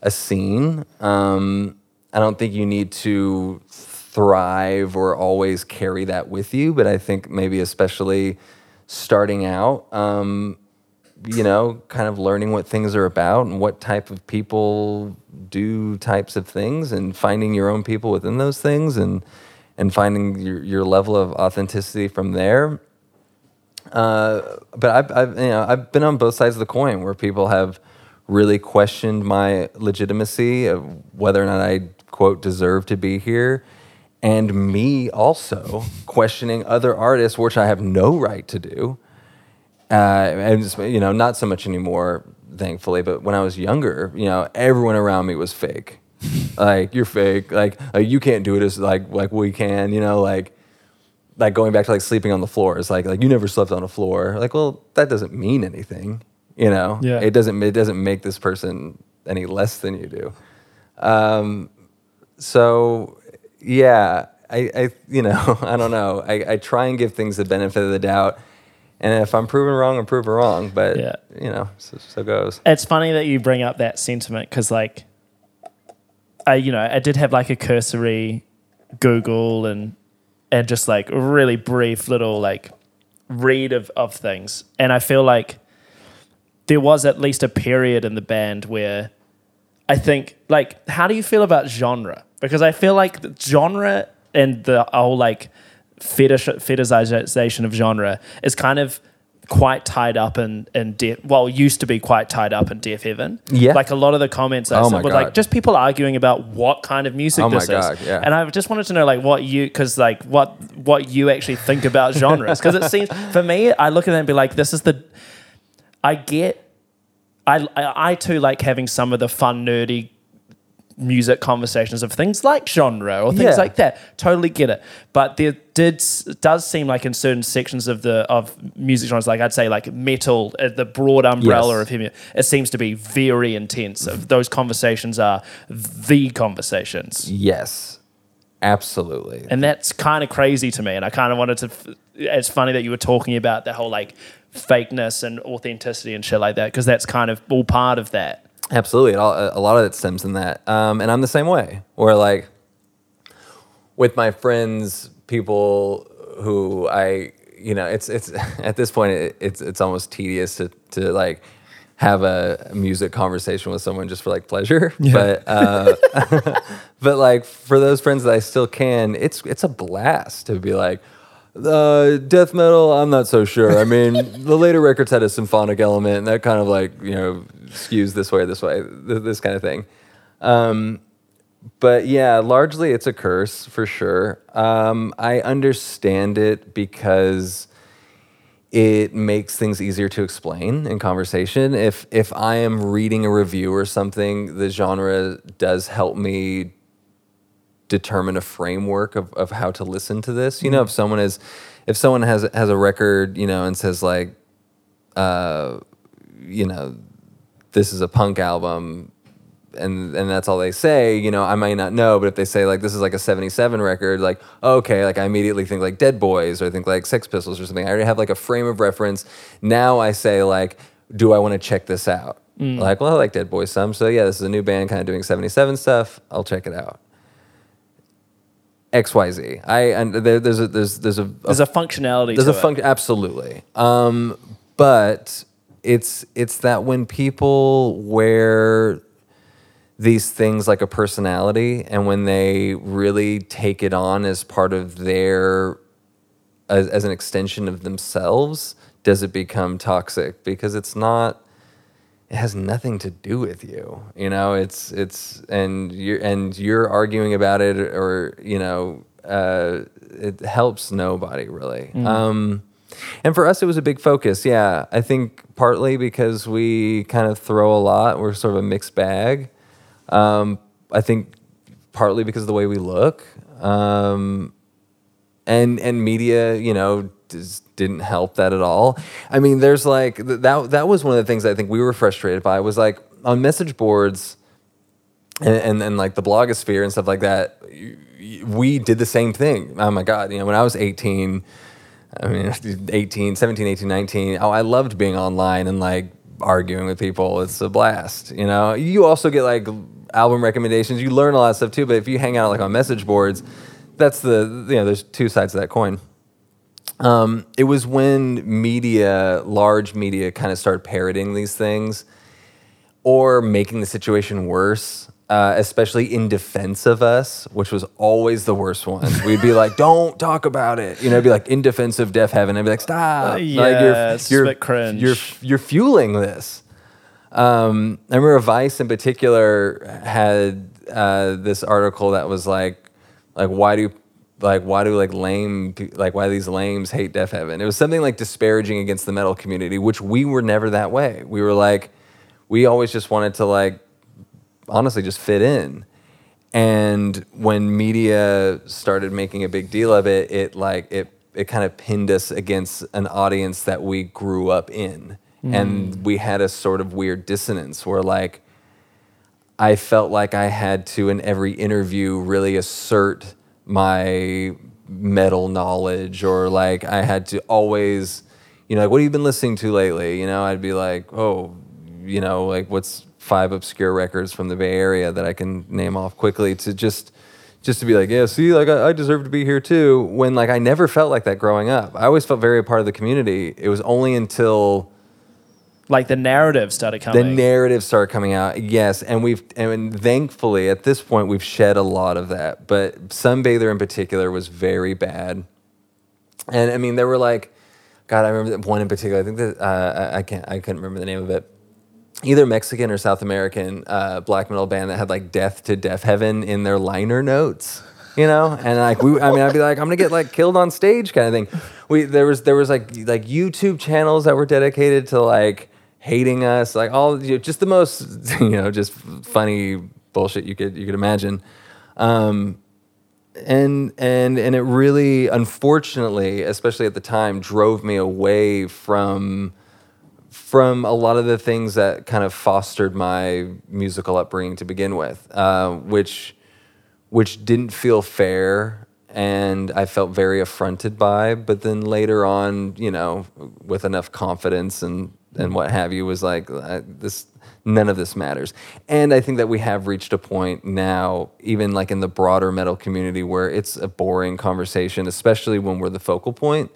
a scene. Um, I don't think you need to thrive or always carry that with you, but I think maybe especially starting out, um, you know, kind of learning what things are about and what type of people do types of things, and finding your own people within those things, and and finding your, your level of authenticity from there. Uh, but I've, I've, you know, I've been on both sides of the coin where people have really questioned my legitimacy of whether or not I, quote, deserve to be here, and me also questioning other artists, which I have no right to do. Uh, and, you know, not so much anymore, thankfully, but when I was younger, you know, everyone around me was fake. Like, you're fake. Like, uh, you can't do it as, like, like we can, you know, like, like going back to, like, sleeping on the floor. It's like, like, you never slept on a floor. Like, well, that doesn't mean anything, you know? Yeah. It doesn't, it doesn't make this person any less than you do. Um, so, yeah, I, I you know, I don't know. I, I try and give things the benefit of the doubt. And if I'm proven wrong, I'm proven wrong. But, yeah. you know, so, so goes. It's funny that you bring up that sentiment because, like, I, you know, I did have, like, a cursory Google and and just, like, really brief little, like, read of, of things. And I feel like there was at least a period in the band where I think, like, how do you feel about genre? Because I feel like the genre and the whole, like, fetish, fetishization of genre is kind of quite tied up in, in Deaf, well, used to be quite tied up in Deafheaven. Yeah. Like a lot of the comments I oh saw were like just people arguing about what kind of music oh this my God, is. Yeah. And I just wanted to know like what you, because like what, what you actually think about genres. Because it seems, for me, I look at them and be like, this is the, I get, I, I, I too like having some of the fun, nerdy music conversations of things like genre or things yeah. like that. Totally get it. But there did does seem like in certain sections of the of music genres, like I'd say like metal, uh, the broad umbrella yes. of heavy, it seems to be very intense. Those conversations are the conversations. Yes, absolutely. And that's kind of crazy to me. And I kind of wanted to, it's funny that you were talking about the whole like fakeness and authenticity and shit like that, because that's kind of all part of that. Absolutely. A lot of it stems in that. Um, and I'm the same way. Or like with my friends, people who I, you know, it's, it's at this point, it, it's, it's almost tedious to, to like have a music conversation with someone just for like pleasure. Yeah. But, uh, but like for those friends that I still can, it's, it's a blast to be like, Uh, death metal, I'm not so sure. I mean, the later records had a symphonic element, and that kind of like, you know, skews this way, this way, th- this kind of thing. Um, but yeah, largely it's a curse for sure. Um, I understand it because it makes things easier to explain in conversation. If if I am reading a review or something, the genre does help me determine a framework of, of how to listen to this. You know, if someone is, if someone has has a record, you know, and says like, uh, you know, this is a punk album, and and that's all they say. You know, I might not know, but if they say like this is like a seventy-seven record, like okay, like I immediately think like Dead Boys or I think like Sex Pistols or something. I already have like a frame of reference. Now I say like, do I want to check this out? Mm. Like, well, I like Dead Boys some, so yeah, this is a new band kind of doing seventy-seven stuff. I'll check it out. X Y Z. I and there, there's a there's there's a, a there's a functionality. There's to a function. Absolutely. Um, but it's it's that when people wear these things like a personality, and when they really take it on as part of their as, as an extension of themselves, does it become toxic? Because it's not. It has nothing to do with you, you know. It's it's and you're and you're arguing about it, or you know, uh, it helps nobody really. Mm. Um, and for us, it was a big focus. Yeah, I think partly because we kind of throw a lot. We're sort of a mixed bag. Um, I think partly because of the way we look, um, and and media, you know. Didn't help that at all. I mean, there's like that. That was one of the things I think we were frustrated by. Was like on message boards, and, and, and like the blogosphere and stuff like that, we did the same thing. Oh my God. You know, when I was eighteen, I mean, eighteen, seventeen, eighteen, nineteen, oh, I loved being online and like arguing with people. It's a blast. You know, you also get like album recommendations. You learn a lot of stuff too, but if you hang out like on message boards, that's the, you know, there's two sides of that coin. Um, it was when media, large media, kind of started parroting these things or making the situation worse, uh, especially in defense of us, which was always the worst one. We'd be like, don't talk about it. You know, it'd be like, in defense of Deafheaven. I'd be like, stop. Uh, yeah, like, you're, it's you're, a bit cringe. You're, you're fueling this. Um, I remember Vice in particular had uh, this article that was like, like, why do Like why do like lame like why do these lames hate Deafheaven? It was something like disparaging against the metal community, which we were never that way. We were like, we always just wanted to like, honestly, just fit in. And when media started making a big deal of it, it like it it kind of pinned us against an audience that we grew up in, mm. and we had a sort of weird dissonance where like, I felt like I had to in every interview really assert my metal knowledge, or like I had to always, you know, like, what have you been listening to lately? You know, I'd be like, oh, you know, like what's five obscure records from the Bay Area that I can name off quickly, to just just to be like, yeah, see, like I, I deserve to be here too, when like I never felt like that growing up. I always felt very a part of the community. It was only until like the narrative started coming. The narrative started coming out, yes. And we've, and thankfully at this point, we've shed a lot of that. But Sunbather in particular was very bad. And I mean, there were like, God, I remember that one in particular. I think that uh, I can't, I couldn't remember the name of it. Either Mexican or South American uh, black metal band that had like "Death to Deafheaven" in their liner notes. You know, and like we, I mean, I'd be like, I'm gonna get like killed on stage, kind of thing. We there was there was like like YouTube channels that were dedicated to like hating us, like all, you know, just the most, you know, just funny bullshit you could you could imagine, um, and and and it really, unfortunately, especially at the time, drove me away from from a lot of the things that kind of fostered my musical upbringing to begin with, uh, which which didn't feel fair. And I felt very affronted by, but then later on, you know, with enough confidence and, and what have you, was like, I, this, none of this matters. And I think that we have reached a point now, even like in the broader metal community, where it's a boring conversation, especially when we're the focal point.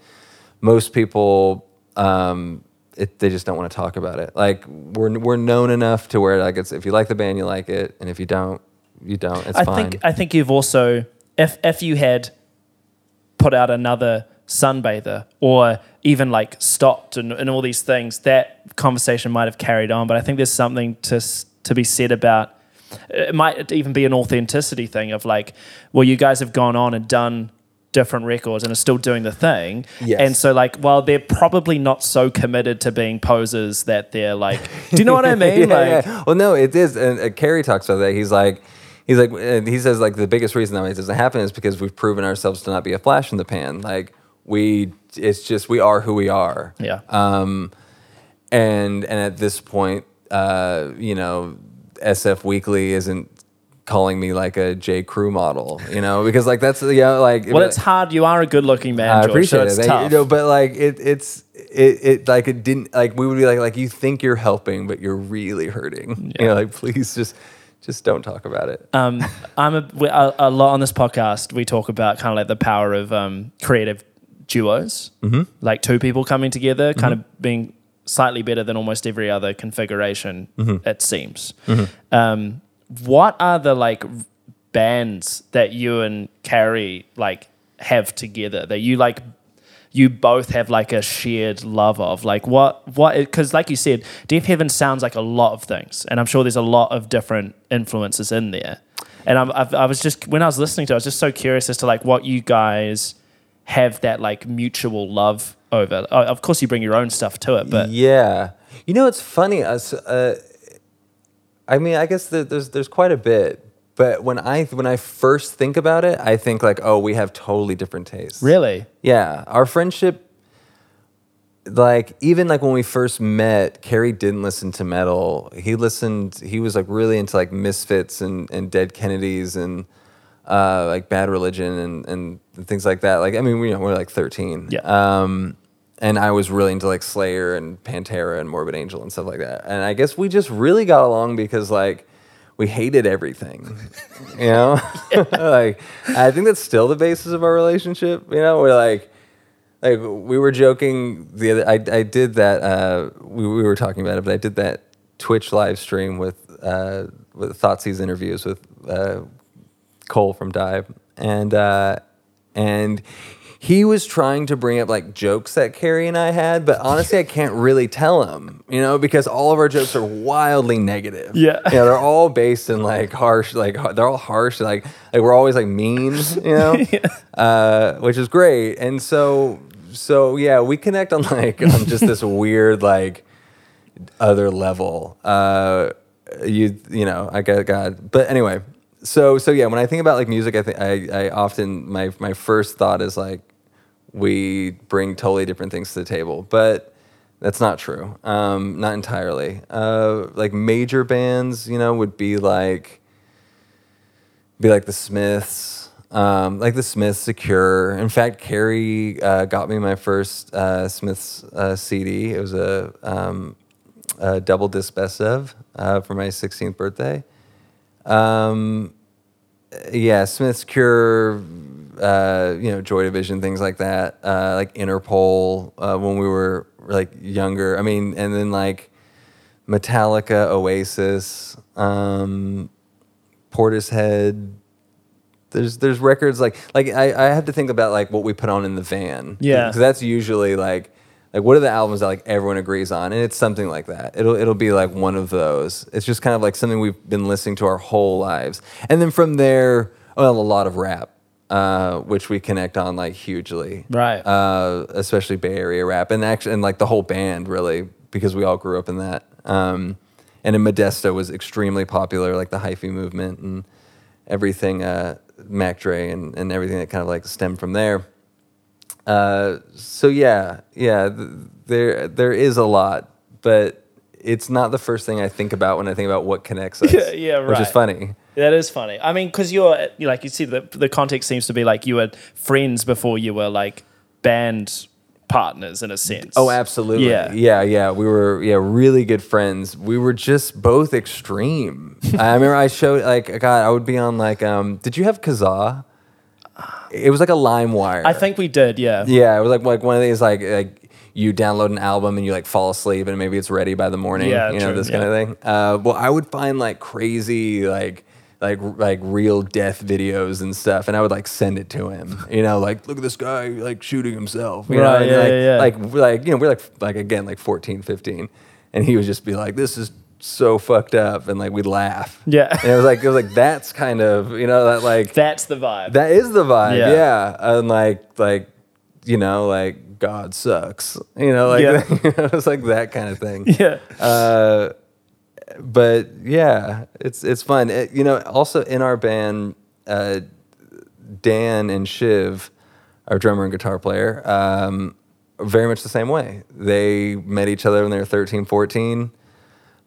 Most people, um, it, they just don't want to talk about it. Like we're we're known enough to where like it's, if you like the band, you like it, and if you don't, you don't. It's I fine. think I think you've also. If if you had put out another Sunbather or even like stopped and, and all these things, that conversation might have carried on. But I think there's something to to be said about, it might even be an authenticity thing of like, well, you guys have gone on and done different records and are still doing the thing. Yes. And so like, well, they're probably not so committed to being posers that they're like, do you know what I mean? yeah, like, yeah. Well, no, it is. And uh, Carrie talks about that. He's like, He's like, he says like the biggest reason that it doesn't happen is because we've proven ourselves to not be a flash in the pan. Like we, it's just, we are who we are. Yeah. Um, and, and at this point, uh, you know, S F Weekly isn't calling me like a J. Crew model, you know, because like that's, you know, like, well, it's hard. You are a good looking man, George, I appreciate so it's it. Tough. You know, but like it, it's, it, it, like it didn't, like we would be like, like you think you're helping, but you're really hurting. Yeah. You know, like, please just. Just don't talk about it. um, I'm a, a, a lot on this podcast. We talk about kind of like the power of um, creative duos, mm-hmm. like two people coming together, mm-hmm. kind of being slightly better than almost every other configuration, mm-hmm. it seems. Mm-hmm. Um, what are the like bands that you and Carrie like have together that you like? You both have like a shared love of like what what because like you said, Deafheaven sounds like a lot of things, and I'm sure there's a lot of different influences in there. And I'm, I've, I was just when I was listening to, it, I was just so curious as to like what you guys have that like mutual love over. Oh, of course, you bring your own stuff to it, but yeah, you know, it's funny. I, uh, I mean, I guess the, there's there's quite a bit. But when I when I first think about it, I think like, oh, we have totally different tastes. Really? Yeah. Our friendship like, even like when we first met, Carrie didn't listen to metal. He listened, he was like really into like Misfits and, and Dead Kennedys and uh, like Bad Religion and, and things like that. Like, I mean, we, you know, we're like thirteen. Yeah. Um, and I was really into like Slayer and Pantera and Morbid Angel and stuff like that. And I guess we just really got along because like we hated everything, you know? Yeah. Like, I think that's still the basis of our relationship. You know, we're like, Like we were joking the other, I I did that. Uh, we we were talking about it, but I did that Twitch live stream with uh, with Thoughtseize interviews with uh, Cole from Dive, and uh, and he was trying to bring up like jokes that Carrie and I had, but honestly, I can't really tell him, you know, because all of our jokes are wildly negative. Yeah, yeah, you know, they're all based in like harsh, like they're all harsh, like like we're always like mean, you know, yeah. uh, which is great, and so. So yeah, we connect on like on just this weird like other level. Uh, you you know I got God, but anyway. So so yeah, when I think about like music, I think I I often my my first thought is like we bring totally different things to the table, but that's not true. Um, not entirely. Uh, like major bands, you know, would be like be like the Smiths. Um, like the Smiths, Secure. In fact, Carrie uh, got me my first uh, Smiths uh, C D. It was a, um, a double disc best of uh, for my sixteenth birthday. Um, yeah, Smiths, Cure, uh, you know, Joy Division, things like that. Uh, like Interpol uh, when we were like younger. I mean, and then like Metallica, Oasis, um, Portishead. There's there's records like like I, I have to think about like what we put on in the van. Yeah. Because that's usually like like what are the albums that like everyone agrees on? And it's something like that. It'll it'll be like one of those. It's just kind of like something we've been listening to our whole lives. And then from there, well, a lot of rap, uh, which we connect on like hugely. Right. Uh, especially Bay Area rap and actually and like the whole band really, because we all grew up in that. Um, and in Modesto was extremely popular, like the hyphy movement and everything uh Mac Dre and, and everything that kind of like stemmed from there. Uh, so yeah, yeah, th- there there is a lot, but it's not the first thing I think about when I think about what connects us. Yeah, yeah, right. Which is funny. That is funny. I mean, because you're like you see the the context seems to be like you were friends before you were like band partners in a sense. Oh, absolutely. Yeah, yeah, yeah. We were yeah really good friends. We were just both extreme. I remember I showed like God. I would be on like um. Did you have Kazaa? It was like a LimeWire. I think we did. Yeah. Yeah. It was like like one of these like like you download an album and you like fall asleep and maybe it's ready by the morning. Yeah, you know true, this yeah. kind of thing. Uh, well, I would find like crazy like. like like real death videos and stuff, and I would like send it to him, you know, like look at this guy like shooting himself, you right, know, yeah, like, yeah, yeah. like like you know we're like like again like fourteen, fifteen, and he would just be like this is so fucked up, and like we'd laugh, yeah, and it was like it was like that's kind of you know that like that's the vibe, that is the vibe, yeah, yeah. and like like you know like God sucks, you know like yeah. It was like that kind of thing, yeah. Uh, But yeah, it's it's fun. It, you know, also in our band, uh, Dan and Shiv, our drummer and guitar player, um, are very much the same way. They met each other when they were thirteen, fourteen,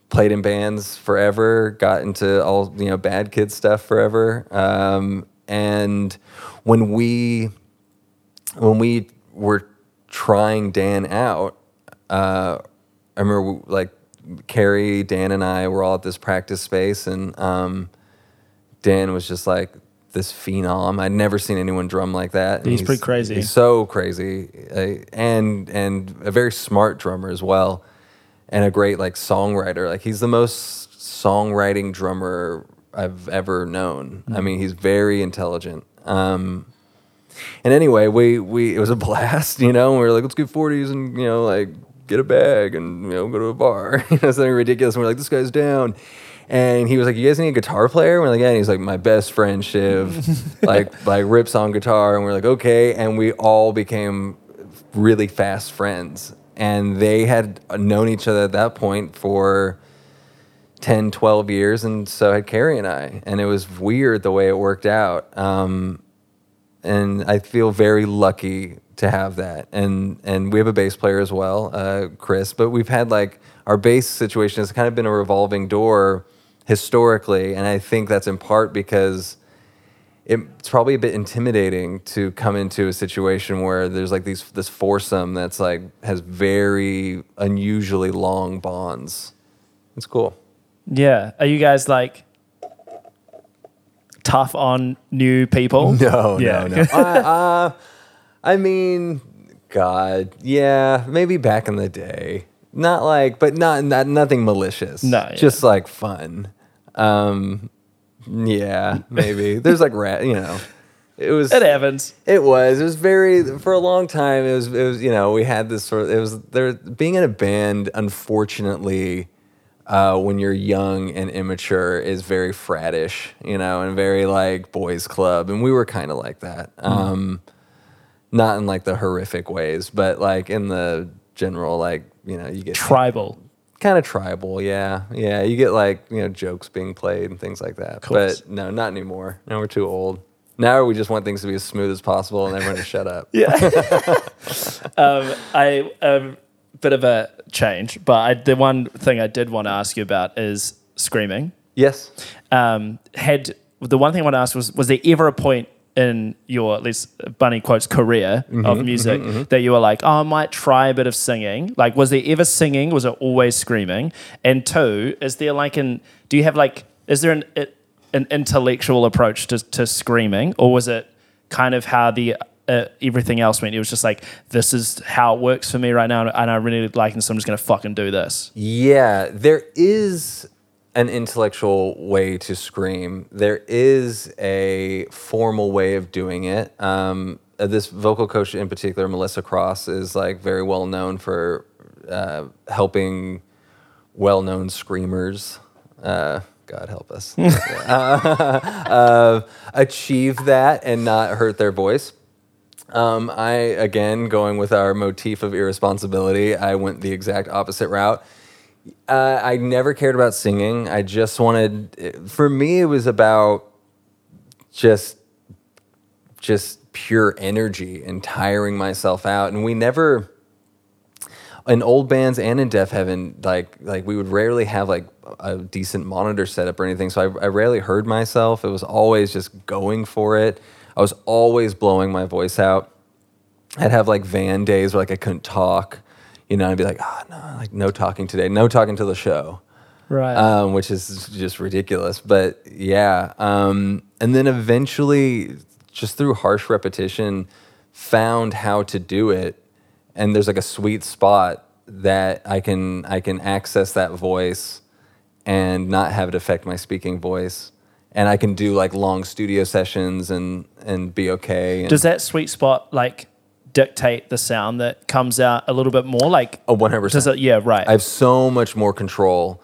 played in bands forever, got into all, you know, bad kid stuff forever. Um, and when we when we were trying Dan out, uh, I remember we, like. Carrie, Dan, and I were all at this practice space, and um, Dan was just like this phenom. I'd never seen anyone drum like that. And he's, he's pretty crazy. He's so crazy, uh, and and a very smart drummer as well, and a great like songwriter. Like he's the most songwriting drummer I've ever known. Mm-hmm. I mean, he's very intelligent. Um, and anyway, we we it was a blast, you know. And we were like, let's get forties, and you know, like. Get a bag and you know go to a bar, you know something ridiculous. And we're like, this guy's down, and he was like, you guys need a guitar player? And we're like, yeah. And he's like, my best friend Shiv, like like rips on guitar, and we're like, okay. And we all became really fast friends, and they had known each other at that point for ten, twelve years, and so had Carrie and I, and it was weird the way it worked out. Um, and I feel very lucky to have that. And and we have a bass player as well, uh, Chris. But we've had like our bass situation has kind of been a revolving door historically, and I think that's in part because it's probably a bit intimidating to come into a situation where there's like these this foursome that's like has very unusually long bonds. It's cool. Yeah. Are you guys like tough on new people? No, yeah. no, no. uh, uh, I mean, God, yeah, maybe back in the day. Not like, but not, not nothing malicious. No, yeah. Just like fun. Um, Yeah, maybe. There's like rat, you know. It was It happens. It was. It was very for a long time it was it was, you know, we had this sort of it was there being in a band, unfortunately, uh, when you're young and immature is very frattish, you know, and very like boys club, and we were kind of like that. Mm-hmm. Um, not in like the horrific ways, but like in the general like, you know, you get tribal. Kind of tribal, yeah, yeah. You get like you know jokes being played and things like that. But no, not anymore. Now we're too old. Now we just want things to be as smooth as possible, and everyone to shut up. Yeah. um, I a bit of a change, but I, the one thing I did want to ask you about is screaming. Yes. Um, had the one thing I want to ask was was there ever a point in your, at least Bunny quotes, career mm-hmm, of music mm-hmm, mm-hmm. that you were like, oh, I might try a bit of singing? Like, was there ever singing? Was it always screaming? And two, is there like an, do you have like, is there an an intellectual approach to, to screaming? Or was it kind of how the uh, everything else went? It was just like, this is how it works for me right now and I really like it, so I'm just going to fucking do this. Yeah, there is an intellectual way to scream. There is a formal way of doing it. Um, this vocal coach in particular, Melissa Cross, is like very well known for uh, helping well-known screamers, uh, God help us, uh, uh, achieve that and not hurt their voice. Um, I, again, going with our motif of irresponsibility, I went the exact opposite route. Uh, I never cared about singing. I just wanted, for me, it was about just, just pure energy and tiring myself out. And we never, in old bands and in Deafheaven, like, like we would rarely have like a decent monitor setup or anything. So I, I rarely heard myself. It was always just going for it. I was always blowing my voice out. I'd have like van days where like I couldn't talk. You know, I'd be like, ah, oh, no, like no talking today, no talking till the show, right? Um, which is just ridiculous, but yeah. Um, and then eventually, just through harsh repetition, found how to do it. And there's like a sweet spot that I can I can access that voice and not have it affect my speaking voice. And I can do like long studio sessions and and be okay. And does that sweet spot like dictate the sound that comes out a little bit more? Like oh, one hundred percent. Does it, yeah, right. I have so much more control.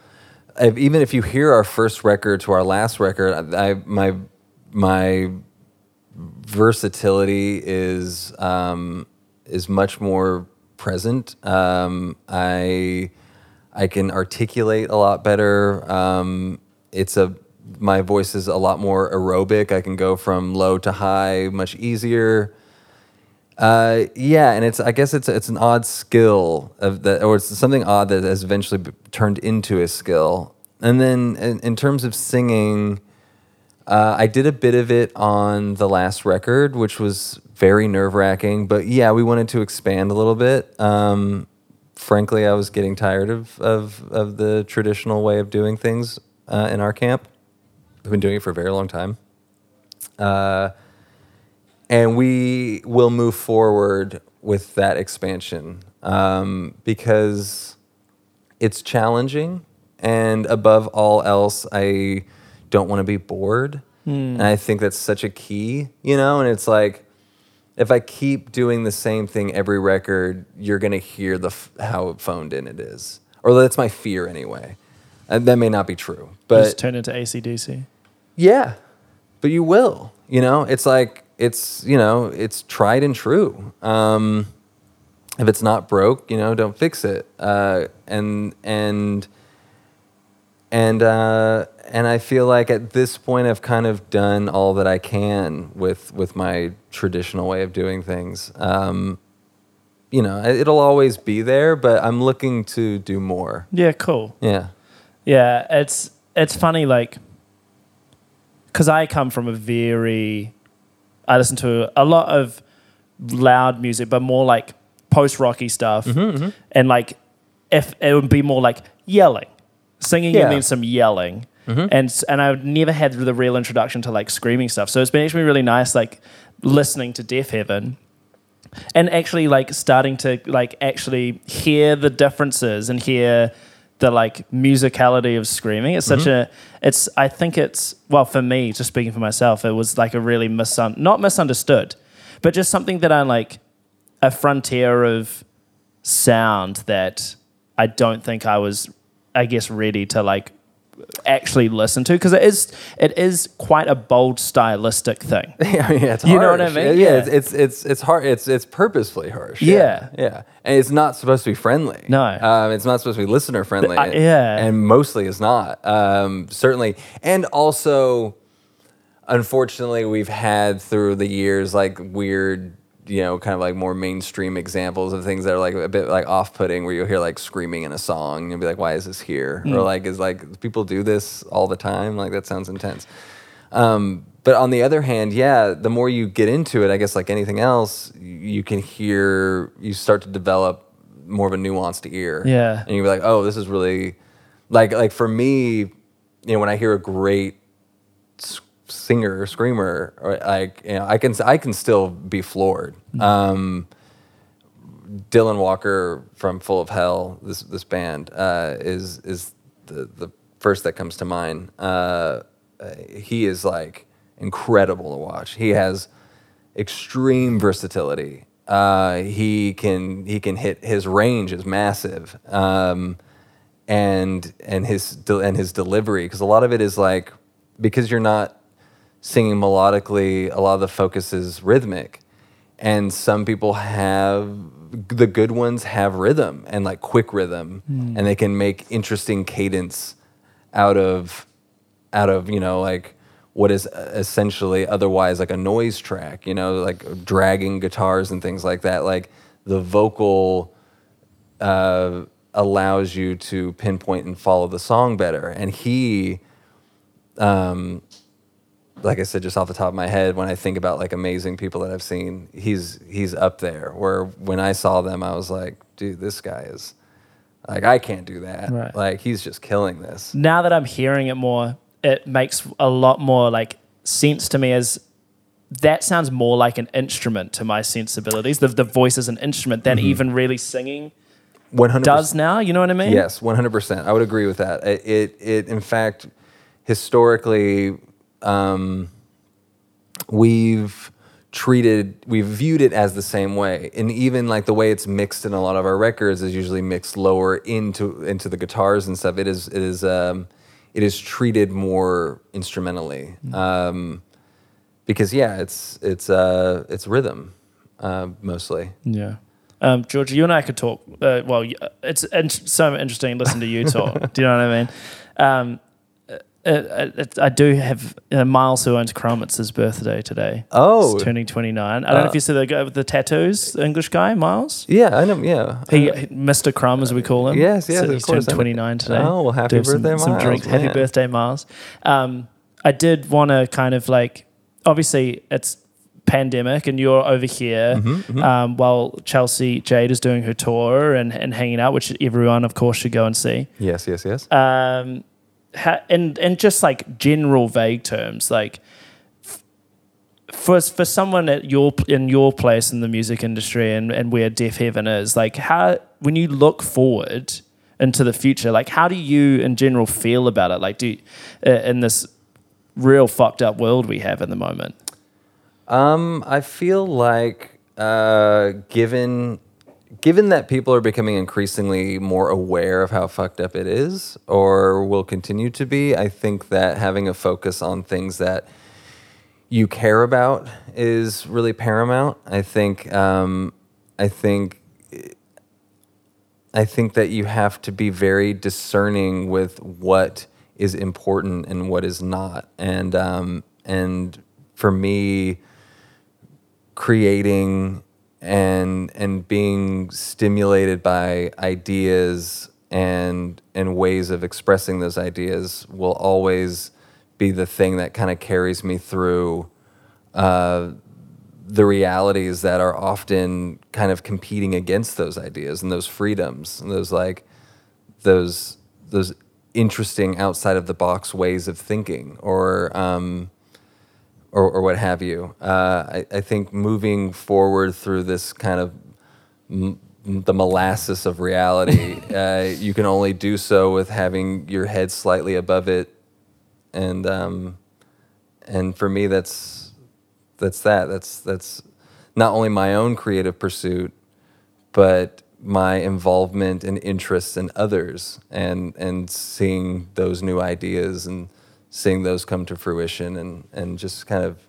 I've, even if you hear our first record to our last record, I, I my my versatility is um, is much more present. Um, I I can articulate a lot better. Um, it's a my voice is a lot more aerobic. I can go from low to high much easier. Uh, yeah, and it's I guess it's it's an odd skill of that, or it's something odd that has eventually turned into a skill. And then in, in terms of singing, uh, I did a bit of it on the last record, which was very nerve-wracking. But yeah, we wanted to expand a little bit. Um, frankly, I was getting tired of of of the traditional way of doing things uh, in our camp. We've been doing it for a very long time. Uh, And we will move forward with that expansion um, because it's challenging. And above all else, I don't want to be bored. Mm. And I think that's such a key, you know? And it's like, if I keep doing the same thing every record, you're going to hear the f- how phoned in it is. Or that's my fear anyway. And that may not be true. But you just turn into A C D C. Yeah, but you will. You know, it's like... It's, you know, it's tried and true. Um, if it's not broke, you know, don't fix it. Uh, and and And uh, and I feel like at this point I've kind of done all that I can with with my traditional way of doing things. Um, you know, it'll always be there, but I'm looking to do more. Yeah, cool. Yeah, yeah. It's it's funny, like, because I come from a very, I listen to a lot of loud music, but more like post-rocky stuff, mm-hmm, mm-hmm. and like if it would be more like yelling. Singing yeah. and then some yelling, mm-hmm. and and I've never had the real introduction to like screaming stuff. So it's been actually really nice, like listening to Deafheaven, and actually like starting to like actually hear the differences and hear the like musicality of screaming. It's such mm-hmm. a, it's I think it's well for me, just speaking for myself, it was like a really misun not misunderstood, but just something that I like a frontier of sound that I don't think I was. I guess ready to like actually listen to, because it is it is quite a bold stylistic thing. Yeah, I mean, it's you harsh. Know what I mean? Yeah, yeah. It's, it's it's it's hard. It's it's purposefully harsh. Yeah, yeah, yeah. And it's not supposed to be friendly. No, um, it's not supposed to be listener friendly. I, yeah, and mostly it's not. Um, certainly, and also, unfortunately, we've had through the years like weird. You know, kind of like more mainstream examples of things that are like a bit like off-putting, where you'll hear like screaming in a song and you'll be like, why is this here? Mm. Or like, is like, people do this all the time? Like, that sounds intense. Um, but on the other hand, yeah, the more you get into it, I guess like anything else, you can hear, you start to develop more of a nuanced ear. Yeah. And you'll be like, oh, this is really, like, like for me, you know, when I hear a great singer or screamer, or like, you know, I can I can still be floored. Um, Dylan Walker from Full of Hell, this this band uh, is is the the first that comes to mind. Uh, he is like incredible to watch. He has extreme versatility. Uh, he can he can hit his range is massive, um, and and his and his delivery, because a lot of it is like, because you're not singing melodically, a lot of the focus is rhythmic. And some people have, the good ones have rhythm and like quick rhythm, mm. and they can make interesting cadence out of, out of, you know, like what is essentially otherwise like a noise track, you know, like dragging guitars and things like that. Like the vocal uh, allows you to pinpoint and follow the song better. And he, um, like I said, just off the top of my head, when I think about like amazing people that I've seen, he's he's up there. Where when I saw them, I was like, dude, this guy is like, I can't do that. Right. Like, he's just killing this. Now that I'm hearing it more, it makes a lot more like sense to me, as that sounds more like an instrument to my sensibilities. The the voice is an instrument than mm-hmm. even really singing one hundred percent does now. You know what I mean? Yes, one hundred percent. I would agree with that. It it, it in fact, historically. Um, we've treated, we've viewed it as the same way, and even like the way it's mixed in a lot of our records is usually mixed lower into into the guitars and stuff. It is it is um, it is treated more instrumentally, um, because yeah, it's it's uh, it's rhythm uh, mostly. Yeah, um, George, you and I could talk. Uh, well, it's, it's so interesting to listen to you talk. Do you know what I mean? Um, Uh, I, I do have uh, Miles, who owns Crumb. It's his birthday today. Oh, he's turning twenty-nine. I don't uh, know if you see the guy with the tattoos, the English guy, Miles. Yeah, I know. Yeah, he, uh, Mister Crumb, as we call him. Yes, yes. So he's turned twenty-nine today. Oh, well, happy birthday, some, Miles! Some drinks. Man. Happy birthday, Miles. Um, I did want to kind of like, obviously it's pandemic, and you're over here mm-hmm, mm-hmm. Um, while Chelsea Jade is doing her tour and and hanging out, which everyone, of course, should go and see. Yes, yes, yes. Um. Ha- and and just like general vague terms, like f- for for someone at your in your place in the music industry and, and where Deafheaven is, like how when you look forward into the future, like how do you in general feel about it? Like do you, uh, in this real fucked up world we have in the moment? Um, I feel like uh, given. Given that people are becoming increasingly more aware of how fucked up it is, or will continue to be, I think that having a focus on things that you care about is really paramount. I think, um, I think, I think that you have to be very discerning with what is important and what is not. And um, and for me, creating and and being stimulated by ideas and and ways of expressing those ideas will always be the thing that kind of carries me through uh, the realities that are often kind of competing against those ideas and those freedoms and those like those those interesting outside of the box ways of thinking or um, or, or what have you. Uh, I, I think moving forward through this kind of m- the molasses of reality, uh, you can only do so with having your head slightly above it, and um, and for me, that's that's that. That's that's not only my own creative pursuit, but my involvement and interest in others, and and seeing those new ideas and seeing those come to fruition, and and just kind of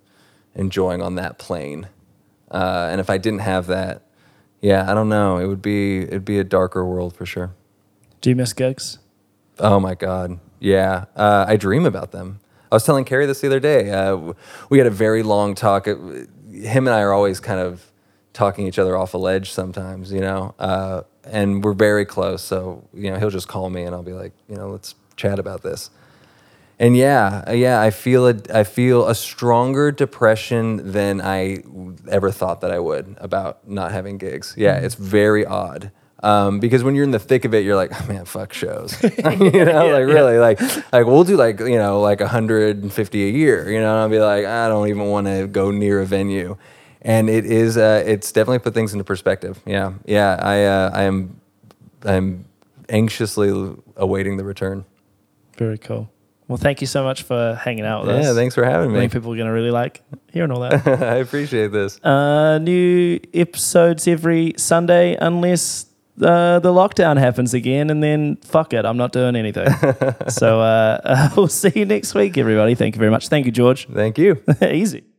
enjoying on that plane. Uh, and if I didn't have that, yeah, I don't know. It would be it'd be a darker world for sure. Do you miss gigs? Oh my God, yeah. Uh, I dream about them. I was telling Carrie this the other day. Uh, we had a very long talk. It, him and I are always kind of talking each other off a ledge sometimes, you know. Uh, and we're very close, so you know he'll just call me and I'll be like, you know, let's chat about this. And yeah, yeah, I feel a I feel a stronger depression than I ever thought that I would about not having gigs. Yeah, it's very odd um, because when you're in the thick of it, you're like, oh, man, fuck shows, you know, yeah, like really, yeah. like like we'll do like you know like one hundred fifty a year, you know, and I'll be like, I don't even want to go near a venue, and it is uh, it's definitely put things into perspective. Yeah, yeah, I uh, I am I'm anxiously awaiting the return. Very cool. Well, thank you so much for hanging out with yeah, us. Yeah, thanks for having me. I think people are going to really like hearing all that. I appreciate this. Uh, new episodes every Sunday unless uh, the lockdown happens again, and then fuck it, I'm not doing anything. so uh, uh, we'll see you next week, everybody. Thank you very much. Thank you, George. Thank you. Easy.